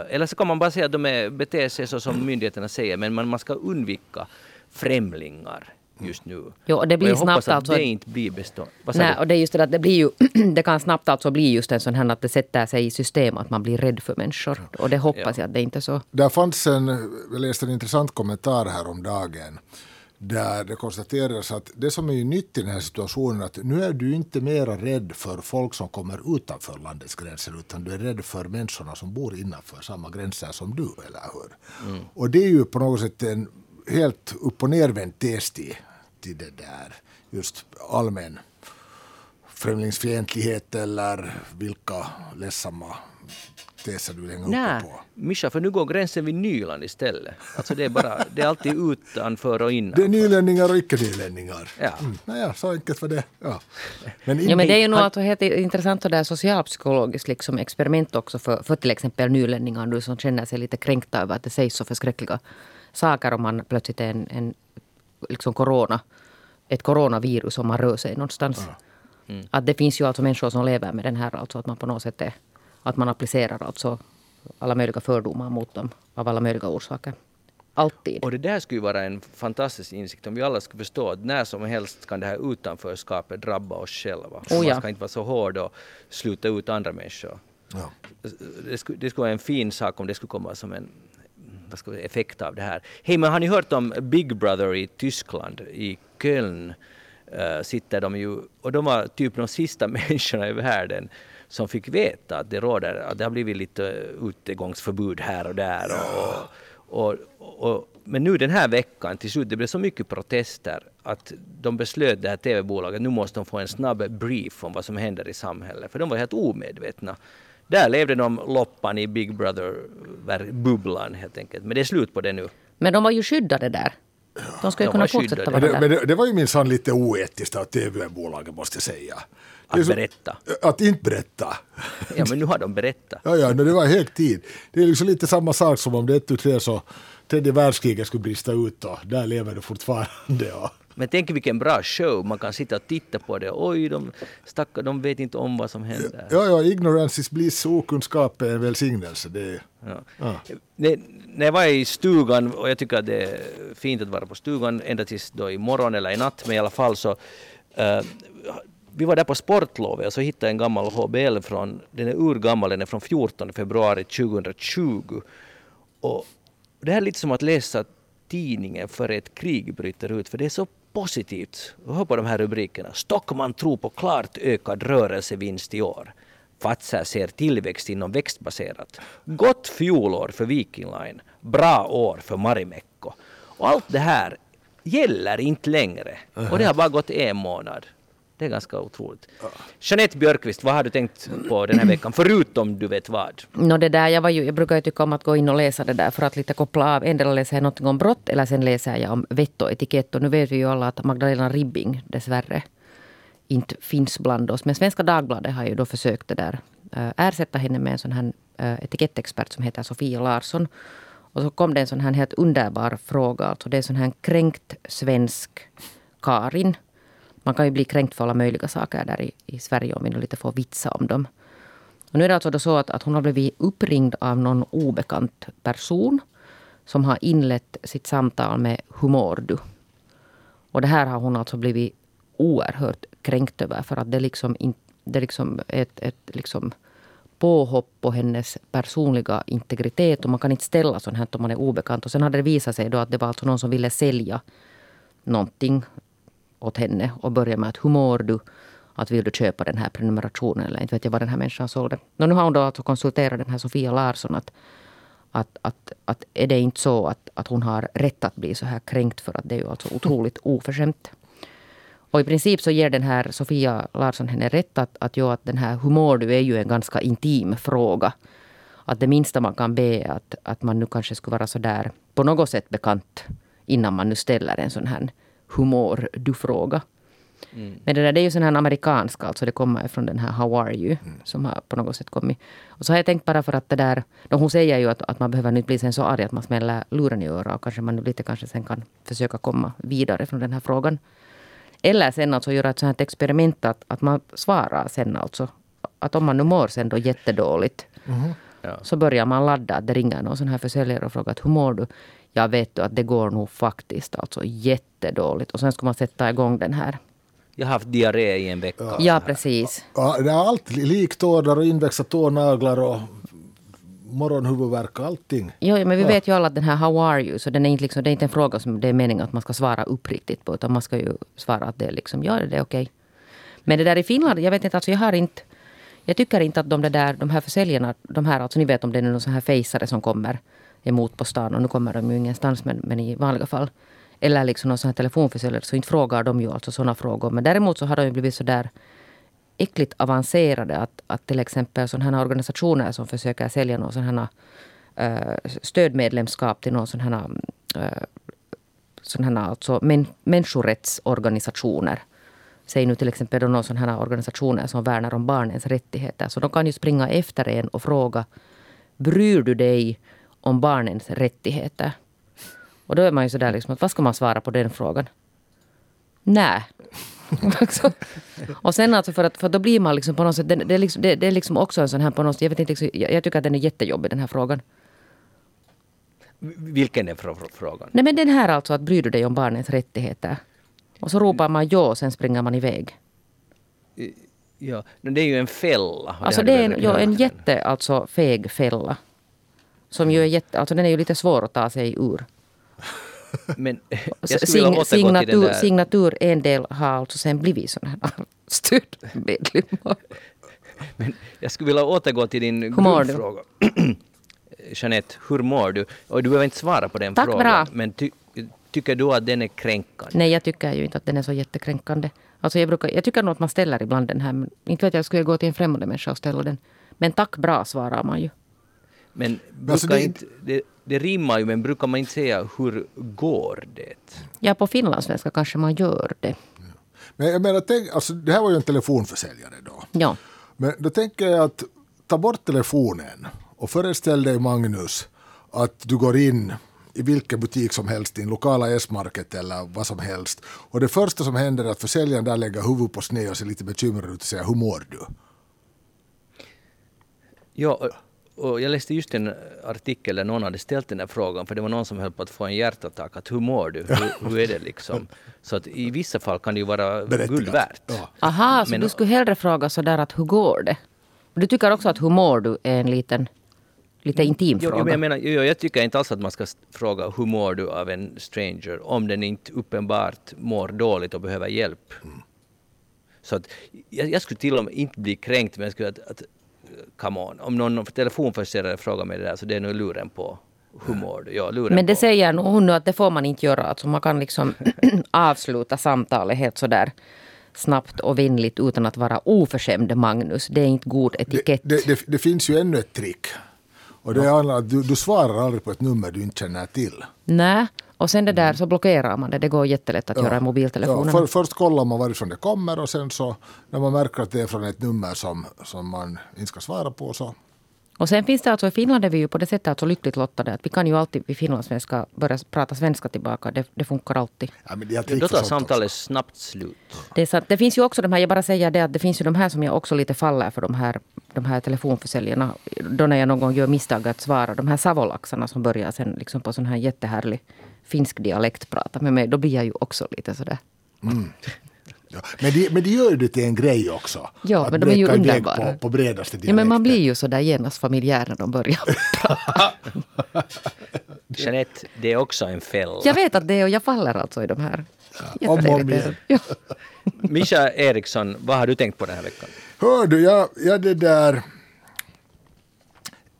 Eller så kan man bara säga att de är, beter sig så som myndigheterna säger. Men man, man ska undvika främlingar just nu. Jo, det blir jag snabbt hoppas att alltså, det inte blir bestånd. Nej, och det är just det att det blir ju det kan snabbt alltså bli just en sån här att det sätter sig i system att man blir rädd för människor. Och det hoppas ja. jag att det inte är så. Där fanns en, jag läste en intressant kommentar här om dagen där det konstateras att det som är nytt i den här situationen att nu är du inte mera rädd för folk som kommer utanför landets gränser utan du är rädd för människorna som bor innanför samma gränser som du, eller hur? Mm. Och det är ju på något sätt en helt upp- och nervänd test i till det där, just allmän främlingsfientlighet eller vilka ledsamma teser du hänger Nä, uppe på. Misha, för nu går gränsen vid Nyland istället. Alltså det är bara, det är alltid utanför och innanför. Det är nylänningar och icke-nylänningar. Ja. Mm, naja, så enkelt var det. Ja. Men, in- ja, men det är ju något han... helt intressant och det är socialpsykologiskt liksom experiment också för, för till exempel nylänningar nu som känner sig lite kränkta över att det sägs så förskräckliga saker om man plötsligt är en, en liksom corona, ett coronavirus om man rör sig någonstans. Mm. Att det finns ju alltså människor som lever med den här, alltså att man på något sätt är, att man applicerar alltså alla möjliga fördomar mot dem av alla möjliga orsaker. Alltid. Och det där skulle vara en fantastisk insikt om vi alla skulle förstå att när som helst kan det här utanförskapet drabba oss själva. Oh ja. Man ska inte vara så hård och sluta ut andra människor. Ja. Det, skulle, det skulle vara en fin sak om det skulle komma som en effekt av det här. Hej, men har ni hört om Big Brother i Tyskland? I Köln äh, sitter de ju, och de var typ de sista människorna i världen som fick veta att det råder, att det har blivit lite utegångsförbud här och där. Och, och, och, och, men nu den här veckan till slut, det blev så mycket protester att de beslöt det här tv-bolaget, nu måste de få en snabb brief om vad som händer i samhället, för de var helt omedvetna. Där levde de loppan i Big Brother-bubblan helt enkelt. Men det är slut på det nu. Men de var ju skyddade där. De skulle de kunna fortsätta vara där. Men det, det var ju minsann lite oetiskt av tv-bolagen måste jag säga. Att så, berätta. Att inte berätta. Ja, men nu har de berättat. ja, ja, det var hög tid. Det är liksom lite samma sak som om det ett och tre så tredje världskriget skulle brista ut och där lever det fortfarande, ja. Men tänk vilken bra show, man kan sitta och titta på det. Oj, de stackar, de vet inte om vad som händer. Ja, ja, ignorance is bliss, okunskap är en välsignelse. Det, ja. Ja. Det, när jag var i stugan, och jag tycker att det är fint att vara på stugan, ända tills då i morgon eller i natt, men i alla fall så... Uh, vi var där på sportlovet och så hittade jag en gammal H B L från, den är urgammal, den är från fjortonde februari tjugotjugo. Och det här är lite som att läsa tidningen för ett krig bryter ut, för det är så positivt. Hör på de här rubrikerna. Stockman tror på klart ökad rörelsevinst i år. Fatsa ser tillväxt inom växtbaserat. Gott fjolår för Viking Line. Bra år för Marimekko. Och allt det här gäller inte längre. Och det har bara gått en månad. Det är ganska otroligt. Janet Björkqvist, vad har du tänkt på den här veckan? Förutom du vet vad? No, det där, jag, var ju, jag brukar ju tycka om att gå in och läsa det där för att lite koppla av. Ändå läser jag någonting om brott eller sen läser jag om vett och etikett. Och nu vet vi ju alla att Magdalena Ribbing dessvärre inte finns bland oss. Men Svenska Dagbladet har ju då försökt det där. Ersätta henne med en sån här etikettexpert som heter Sofia Larsson. Och så kom det en sån här helt underbar fråga. Alltså det är en sån här kränkt svensk Karin. Man kan ju bli kränkt för alla möjliga saker där i, i Sverige om vi nu lite får vitsa om dem. Och nu är det alltså då så att, att hon har blivit uppringd av någon obekant person som har inlett sitt samtal med humordu. Och det här har hon alltså blivit oerhört kränkt över för att det liksom, in, det liksom är ett, ett liksom påhopp på hennes personliga integritet och man kan inte ställa sånt här om man är obekant. Och sen hade det visat sig då att det var alltså någon som ville sälja någonting åt henne och börja med att hur mår du? Att vill du köpa den här prenumerationen eller inte vet jag vad den här människan sålde. No, nu har hon då alltså konsulterat den här Sofia Larsson att, att, att, att är det inte så att, att hon har rätt att bli så här kränkt för att det är ju alltså otroligt oförskämt. Och i princip så ger den här Sofia Larsson henne rätt att, att, ja, att den här hur mår du är ju en ganska intim fråga. Att det minsta man kan be är att, att man nu kanske skulle vara så där på något sätt bekant innan man nu ställer en sån här humor, du fråga. Mm. Men det där det är ju sån här amerikanska, alltså det kommer från den här how are you, mm. som har på något sätt kommit. Och så har jag tänkt bara för att det där, då hon säger ju att, att man behöver nu bli sen så arg att man smäller luren i öra och kanske man nu lite kanske sen kan försöka komma vidare från den här frågan. Eller sen alltså göra ett sånt här experiment att, att man svarar sen alltså, att om man nu mår sen då jättedåligt, mm. ja. Så börjar man ladda att det ringer någon sån här försäljare och frågar att hur mår du? Jag vet att det går nog faktiskt alltså jättedåligt. Och sen ska man sätta igång den här. Jag har haft diarré i en vecka. Ja, ja precis. Ja, det är allt liktårdar och inväxta tårnaglar och morgonhuvudvärk och allting. Jo, men vi ja. vet ju alla att den här how are you, så den är inte liksom, det är inte en fråga som det är meningen att man ska svara uppriktigt på, utan man ska ju svara att det är liksom, ja, det är okej. Men det där i Finland, jag vet inte, alltså jag har inte, jag tycker inte att de, där, de här försäljarna, de här, alltså ni vet om det är någon sån här fejsare som kommer emot på stan och nu kommer de ju ingenstans men, men i vanliga fall. Eller liksom någon sån här telefonförsäljare så inte frågar de ju alltså sådana frågor. Men däremot så har de ju blivit så där äckligt avancerade att, att till exempel sådana här organisationer som försöker sälja någon sån här äh, stödmedlemskap till någon sån här, äh, sån här alltså men, människorättsorganisationer. Säg nu till exempel någon sån här organisationer som värnar om barnens rättigheter. Så de kan ju springa efter en och fråga, bryr du dig om barnens rättigheter. Och då är man ju sådär liksom att vad ska man svara på den frågan? Nej. Och sen alltså för att för då blir man liksom på något sätt det, det, är, liksom, det, det är liksom också en sån här på något sätt, jag vet inte liksom, jag, jag tycker att den är jättejobbig den här frågan. Vilken är frågan? Nej men den här alltså att bryr du dig om barnens rättigheter? Och så ropar man ja och sen springer man iväg. Ja, det är ju en fälla. Alltså det, det är en, ja, en jätte alltså feg fälla. Som ju är jätte, alltså den är ju lite svår att ta sig ur. Men jag skulle vilja återgå till den där. Signatur en del har alltså sen blivit sådana här stödmedlemmar. Men jag skulle vilja återgå till din grundfråga. Jeanette, hur mår du? Och du behöver inte svara på den Tack, frågan. Bra. Men ty, tycker du att den är kränkande? Nej, jag tycker ju inte att den är så jättekränkande. Alltså jag, brukar, jag tycker nog att man ställer ibland den här. Men inte vet jag, skulle jag gå till en främmande människa och ställa den. Men tack, bra svarar man ju. Men brukar alltså det, inte, det, det rimmar ju, men brukar man inte säga hur går det? Ja, på finlandssvenska kanske man gör det. Ja. Men jag menar, tänk, alltså, det här var ju en telefonförsäljare då. Ja. Men då tänker jag att ta bort telefonen och föreställ dig, Magnus, att du går in i vilken butik som helst, din lokala S-market eller vad som helst. Och det första som händer är att försäljaren där lägger huvudet på sned och ser lite bekymrad ut och säger, hur mår du? Ja, och jag läste just en artikel där någon hade ställt den här frågan, för det var någon som höll på att få en hjärtattack, att hur mår du? Hur, hur är det liksom? Så att i vissa fall kan det ju vara guld värt. Ja. Aha, så men, du skulle hellre fråga sådär att hur går det? Du tycker också att hur mår du är en liten lite intim fråga. Jo, jag, menar, jo, jag tycker inte alls att man ska fråga hur mår du av en stranger om den inte uppenbart mår dåligt och behöver hjälp. Mm. Så att, jag, jag skulle till och med inte bli kränkt, men jag skulle att, att come on. Om någon telefonförsäljare frågar mig det där, så det är nog luren på. Humor, ja, men det på. Säger nog hon nu att det får man inte göra. Alltså man kan liksom avsluta samtalet helt sådär snabbt och vänligt utan att vara oförskämd, Magnus. Det är inte god etikett. Det, det, det, det finns ju ännu ett trick. Och det är att du, du svarar aldrig på ett nummer du inte känner till. Nej, och sen det där så blockerar man det. Det går jättelätt att ja. göra i mobiltelefonen. Ja, för, först kollar man varifrån det kommer och sen så när man märker att det är från ett nummer som, som man inte ska svara på så... Och sen finns det alltså i Finland är vi ju på det sättet alltså lyckligt lottade att vi kan ju alltid i finlandssvenska börja prata svenska tillbaka. Det, det funkar alltid. Ja, men det då tar samtalet snabbt slut. Det, är sant. Det finns ju också de här, jag bara säger det att det finns ju de här som jag också lite faller för de här, de här telefonförsäljarna. Då när jag någon gång gör misstag att svara. De här savolaxarna som börjar sen liksom på sån här jättehärlig finsk dialekt prata med mig. Då blir jag ju också lite sådär. Mm. Ja, men, det, men det gör det till en grej också. Ja, men de är ju underbara. På, på bredaste dialekter. Ja, men man blir ju så där genast familjär när de börjar prata. Jeanette, det är också en fälla. Jag vet att det är och jag faller alltså i de här. Ja, om om igen. Ja. Misha Eriksson, vad har du tänkt på den här veckan? Hör du, jag, jag det där...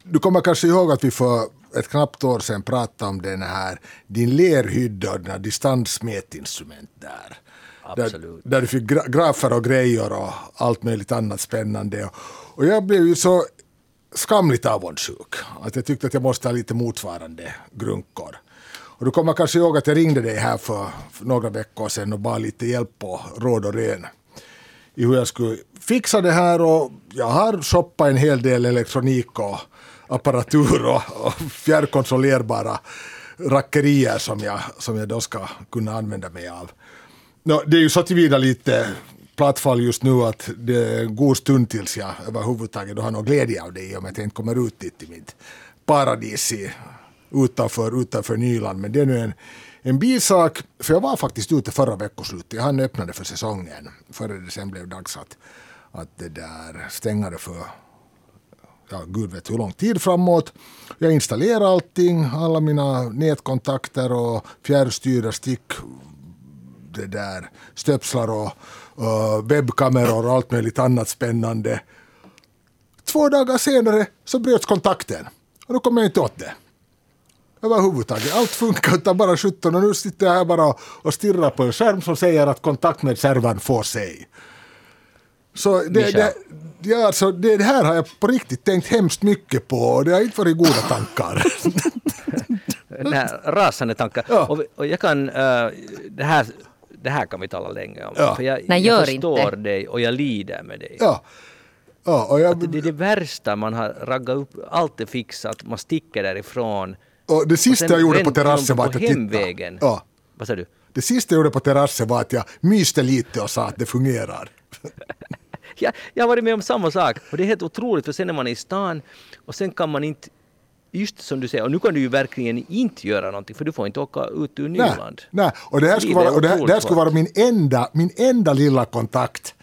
Du kommer kanske ihåg att vi för ett knappt år sedan pratade om den här din lerhydda, den här distansmätinstrument där. Där, där du fick gra- grafer och grejer och allt möjligt annat spännande. Och jag blev ju så skamligt avundsjuk att jag tyckte att jag måste ha lite motsvarande grunkor. Och du kommer kanske ihåg att jag ringde dig här för, för några veckor sedan och bad lite hjälp och råd och rön i hur jag skulle fixa det här. Och jag har shoppat en hel del elektronik och apparatur och, och fjärrkontrollerbara rackerier som jag, som jag då ska kunna använda mig av. No, det är ju så tillvida lite plattfall just nu att det går stund tills jag överhuvudtaget har någon glädje av det om jag inte kommer ut dit i mitt paradis i, utanför, utanför Nyland. Men det är nu en, en bisak, för jag var faktiskt ute förra veckoslutet. Han öppnade för säsongen före det sen blev dags att, att det där stängade för ja, gud vet hur lång tid framåt. Jag installerade allting, alla mina nätkontakter och fjärrstyrda stick. Det där stöpslar och uh, webbkameror och allt möjligt annat spännande. Två dagar senare så bröts kontakten. Och då kom jag inte åt det. Överhuvudtaget. Allt funkar utan bara sjutton. Och nu sitter jag här bara och stirrar på en skärm som säger att kontakt med servern får sig. Så det, det, ja, alltså, det här har jag på riktigt tänkt hemskt mycket på. Och det har inte varit goda tankar. Nej, rasande tankar. Ja. Och, och jag kan... Uh, det här... Det här kan vi tala länge om. Ja. För jag, Nej, jag förstår inte. dig och jag lider med dig. Ja. Ja, och jag... Det är det värsta man har raggat upp. Allt är fixat. Man sticker därifrån. Och det sista och jag gjorde på terrassen var att jag tittade. Ja. Vad sa du? Det sista jag gjorde på terrassen var att jag myste lite och sa att det fungerar. jag, jag har varit med om samma sak. Och det är helt otroligt. För sen är man i stan och sen kan man inte... Just som du säger, och nu kan du ju verkligen inte göra någonting för du får inte åka ut ur Nyland. Nej, nej. Och det här skulle vara, och det här, det här skulle vara min, enda, min enda lilla kontakt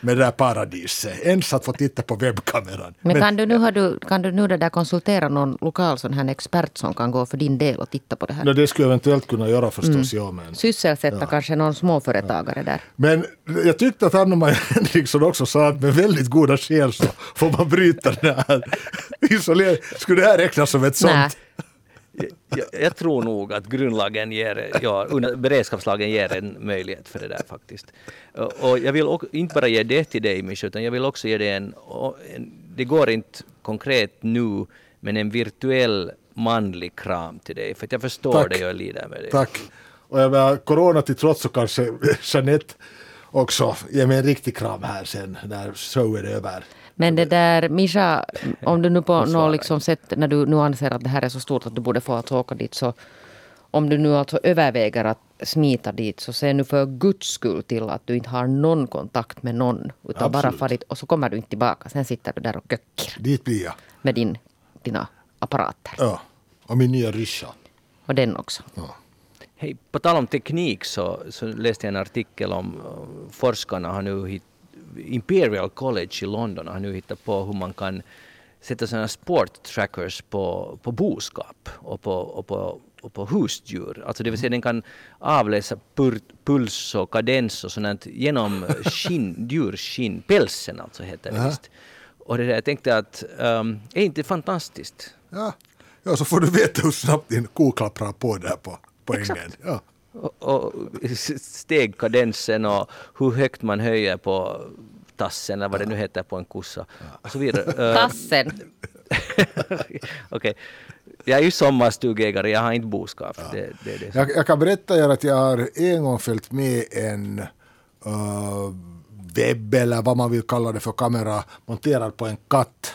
med det där paradiset. Ens att få titta på webbkameran. Men, Men kan, du nu, du, kan du nu det där konsultera någon lokal sån här expert som kan gå för din del och titta på det här? No, det skulle jag eventuellt kunna göra förstås, mm. ja. Men, Sysselsätta ja. kanske någon småföretagare ja. där. Men jag tyckte att Anna-Maja Henriksson också sa att med väldigt goda skäl så får man bryta det här. Skulle det här räknas som ett sånt? Jag, jag tror nog att grundlagen ger, ja, beredskapslagen ger en möjlighet för det där faktiskt. Och jag vill också, inte bara ge det till dig, Misha, utan jag vill också ge dig en, en, det går inte konkret nu, men en virtuell manlig kram till dig. För att jag förstår Tack. dig och jag lider med dig. Tack. Och jag menar, corona till trots så kanske Jeanette också ger mig en riktig kram här sen när showen är över. Men det där, Misha, om du nu på något liksom sätt, när du nu anser att det här är så stort att du borde få att åka dit, så om du nu alltså överväger att smita dit, så se nu för guds skull till att du inte har någon kontakt med någon, utan Absolut. bara farit, och så kommer du inte tillbaka, sen sitter du där och göcker. Dit blir jag. Med din, dina apparater. Ja, och min nya ryscha. Och den också. Ja. Hej, på tal om teknik så, så läste jag en artikel om forskarna har nu hittat Imperial College i London har nu hittat på hur man kan sätta sådana sporttrackers på, på boskap och på, och på, och på husdjur. Alltså det vill säga den kan avläsa pur, puls och kadens och sånt genom skinn, djurskinn, pälsen alltså heter det visst. Och det där, jag tänkte att um, är inte fantastiskt? Ja. Ja, så får du veta hur snabbt din ko klapprar på där på, på ängen. Ja. Och, och stegkadensen och hur högt man höjer på tassen eller vad det nu heter på en kossa. Och så vidare. Tassen. Okej. Okay. Jag är ju sommarstugägare, jag har inte boskap. Ja. Det, det, det. Jag, jag kan berätta er att jag har en gång följt med en uh, webb eller vad man vill kalla det för kamera monterad på en katt.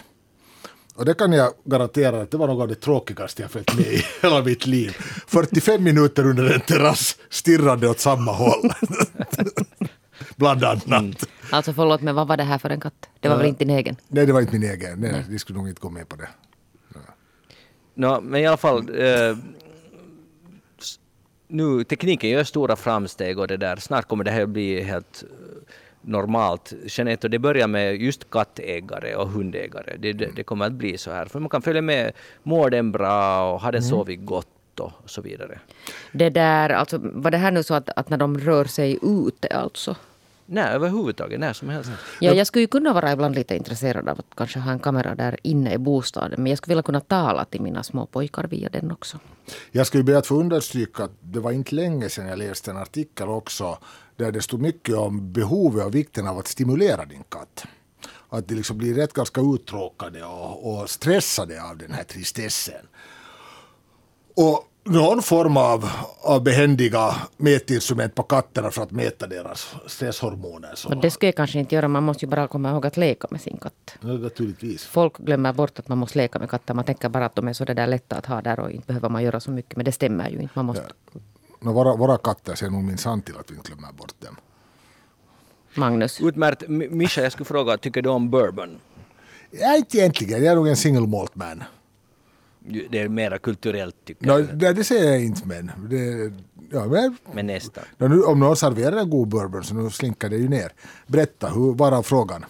Och det kan jag garantera att det var något av det tråkigaste jag följt med i hela mitt liv. fyrtiofem minuter under en terrass stirrande åt samma håll. Bland annat. Mm. Alltså förlåt, men vad var det här för en katt? Det var ja. väl inte din egen? Nej, det var inte min egen. Nej, Nej. Vi skulle nog inte gå med på det. Ja. No, men i alla fall... Eh, nu, tekniken gör stora framsteg och det där. Snart kommer det här bli helt... normalt. Jeanette, det börjar med just kattägare och hundägare. Det, det, det kommer att bli så här. För man kan följa med, mår den bra och har den sovit gott och så vidare. Det där, alltså, var det här nu så att, att när de rör sig ute alltså? Nej, överhuvudtaget, när som helst. Ja, jag skulle ju kunna vara ibland lite intresserad av att kanske ha en kamera där inne i bostaden. Men jag skulle vilja kunna tala till mina små pojkar via den också. Jag skulle be att få understryka att det var inte länge sedan jag läste en artikel också där det stod mycket om behovet och vikten av att stimulera din katt. Att det liksom blir rätt ganska uttråkade och, och stressade av den här tristessen. Och någon form av, av behändiga mätinstrument på katterna för att mäta deras stresshormoner. Så. Det ska jag kanske inte göra. Man måste ju bara komma ihåg att leka med sin katt. Ja, naturligtvis. Folk glömmer bort att man måste leka med katter. Man tänker bara att de är så där lätta att ha där och inte behöver man göra så mycket. Men det stämmer ju inte. Man måste... ja. No, våra, våra katter ser nog minsann till att vi inte glömmer bort dem. Magnus. Utmärkt. Misha, jag skulle fråga, tycker du om bourbon? Ja, inte egentligen. Jag är nog en single malt man. Det är mera kulturellt tycker no, jag. Nej, det säger jag inte, men... Det, ja, men, men nästa. No, nu, om någon serverar en god bourbon så nu slinkar det ju ner. Berätta, hur, var är frågan?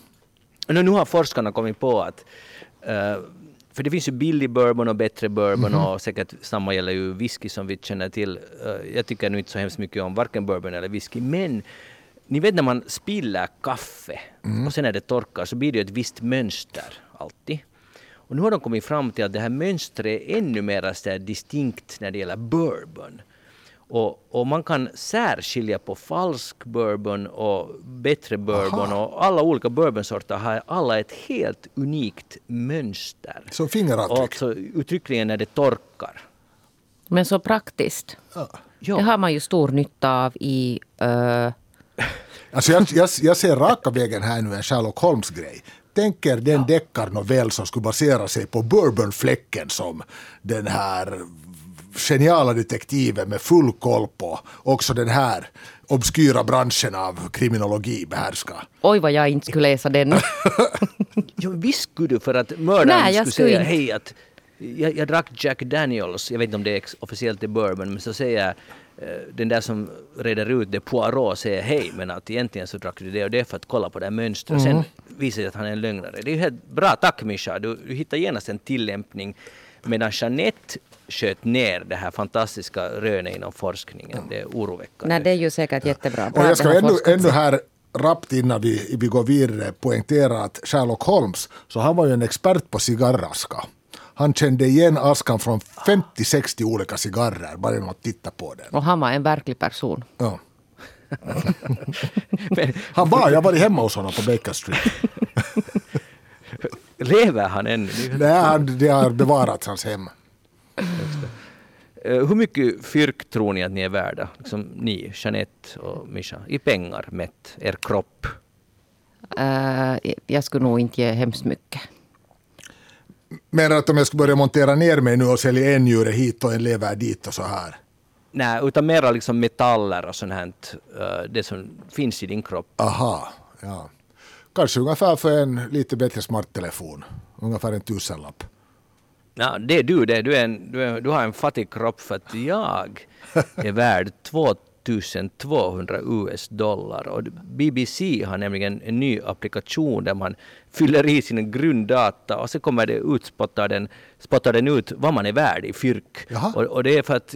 No, nu har forskarna kommit på att... Uh, För det finns ju billig bourbon och bättre bourbon mm-hmm. och säkert samma gäller ju whisky som vi känner till. Jag tycker nu inte så hemskt mycket om varken bourbon eller whisky, men ni vet när man spiller kaffe mm. och sen när det torkar så blir det ett visst mönster alltid. Och nu har de kommit fram till att det här mönstret är ännu mer så distinkt när det gäller bourbon. Och, och man kan särskilja på falsk bourbon och bättre bourbon. Aha. Och alla olika bourbonsorter har alla ett helt unikt mönster. Som fingeravtryck. Och alltså uttryckligen när det torkar. Men så praktiskt. Ja. Ja. Det har man ju stor nytta av i... Uh... Alltså jag, jag, jag ser raka vägen här nu en Sherlock Holmes grej. Tänker den ja. deckarnovell som skulle basera sig på bourbonfläcken som den här... geniala detektiven med full koll på också den här obskyra branschen av kriminologi behärska. Oj vad jag inte skulle läsa den. Jag visste du för att mördaren Nej, skulle säga inte. hej att jag, jag drack Jack Daniels, jag vet inte om det är officiellt i bourbon, men så säger den där som reder ut det Poirot säger hej, men att egentligen så drack du det och det för att kolla på det här mönstret. Mm. Sen visar det att han är en lögnare. Det är ju helt bra, tack Misha, du, du hittar genast en tillämpning. Medan Jeanette sköt ner det här fantastiska rönet inom forskningen. Mm. Det är oroväckande. Nej, det är ju säkert jättebra. Bra, och jag ska ännu, ännu här rappt innan vi, vi går vidare poängtera att Sherlock Holmes, så han var ju en expert på cigarraska. Han kände igen askan från femtio sextio olika cigarrer, bara när man tittar på den. Och han var en verklig person. Ja. Men, han var, jag var hemma hos honom på Baker Street. Lever han ännu? Nej, det har bevarat hans hem. Hur mycket fyrk tror ni att ni är värda? Liksom ni, Jeanette och Misha. I pengar mätt, er kropp. Uh, jag skulle nog inte ge hemskt mycket. Men att om jag skulle börja montera ner mig nu och sälja en djur hit och en lever dit och så här? Nej, utan mera liksom metaller och sånt här. Det som finns i din kropp. Aha, ja. Kanske ungefär för en lite bättre smarttelefon. Ungefär en tusenlapp. Ja, det är du det. Du, är en, du, är, du har en fattig kropp för att jag är värd två ett tusen tvåhundra U S dollar. Och B B C har nämligen en ny applikation där man fyller i sina grunddata och så kommer det ut, spottar den, spottar den ut vad man är värd i fyrk. Och, och det är för att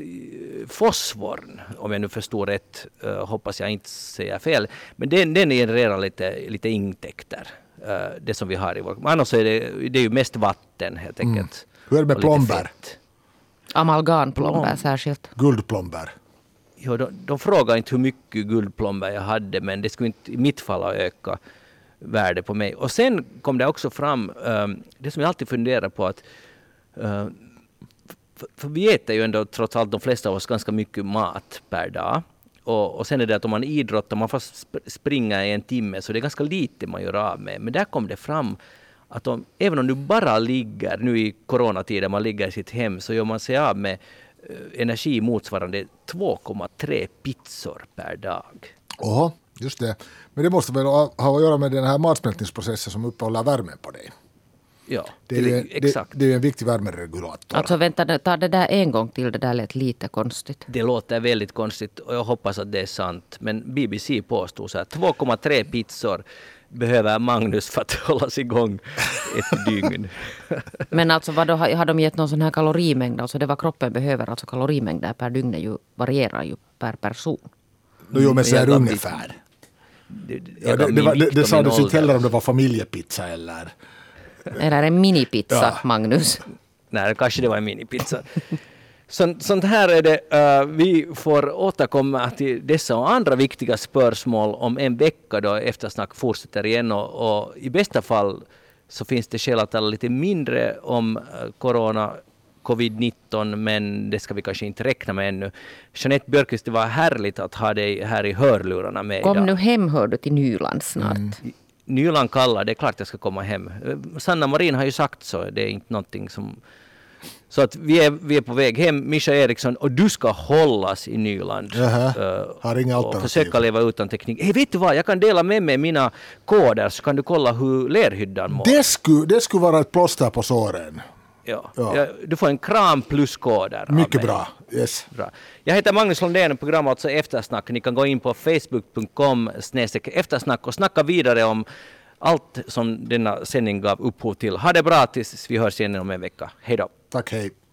fosforn, om jag nu förstår rätt, uh, hoppas jag inte säger fel, men den, den genererar lite, lite intäkter, uh, det som vi har i vår... Annars är det, det är ju mest vatten helt enkelt. Mm. Hur är det med plomber? Amalgamplomber särskilt. Guldplomber. Ja, de, de frågar inte hur mycket guldplomber jag hade, men det skulle inte i mitt fall ha ökat värde på mig. Och sen kom det också fram, um, det som jag alltid funderar på, att uh, för, för vi äter ju ändå trots allt de flesta av oss ganska mycket mat per dag. Och, och sen är det att om man idrottar, man får sp- springa i en timme, så det är ganska lite man gör av med. Men där kom det fram att om, även om du bara ligger, nu i coronatiden, man ligger i sitt hem, så gör man sig av med energi motsvarande två komma tre pizzor per dag. Oha, just det. Men det måste väl ha att göra med den här matsmältningsprocessen som uppehåller värmen på dig. Ja, det är ju en, exakt. Det, det är en viktig värmeregulator. Alltså vänta, ta det där en gång till, det där lät lite konstigt. Det låter väldigt konstigt och jag hoppas att det är sant. Men B B C påstod så här, två komma tre pizzor behöver Magnus för att hållas igång ett dygn. Men alltså vad då, har de gett någon sån här kalorimängd? Alltså det var kroppen behöver, alltså kalorimängder per dygn ju, varierar ju per person. Då gör man så här ungefär. Det, det, ja, det, det, var, det, det sa du inte heller om det var familjepizza eller... Eller en minipizza, ja. Magnus. Nej, kanske det var en minipizza. Sånt, sånt här är det. Uh, vi får återkomma till dessa och andra viktiga spörsmål om en vecka då Eftersnack fortsätter igen. Och, och i bästa fall så finns det skäl att tala lite mindre om corona, covid nitton, men det ska vi kanske inte räkna med ännu. Janet Björkqvist, det var härligt att ha dig här i hörlurarna med idag. Kom nu hem, hör du, till Nyland snart. Mm. Nyland kallar, det är klart jag ska komma hem. Sanna Marin har ju sagt så, det är inte någonting som... Så att vi är, vi är på väg hem, Misha Eriksson, och du ska hållas i Nyland. Jaha, har inga alternativ. Och försöka leva utan teknik. Hey, vet du vad, jag kan dela med mig mina koder så kan du kolla hur lerhyddan mår. Det skulle, det skulle vara ett plåster på såren. Ja. Ja. Du får en kram plus koder. Mycket bra. Yes. Bra. Jag heter Magnus Londén och programmet alltså Eftersnack. Ni kan gå in på facebook punkt com eftersnack och snacka vidare om allt som denna sändning gav upphov till. Ha det bra tills vi hörs igen om en vecka. Hej då. Tack, hej.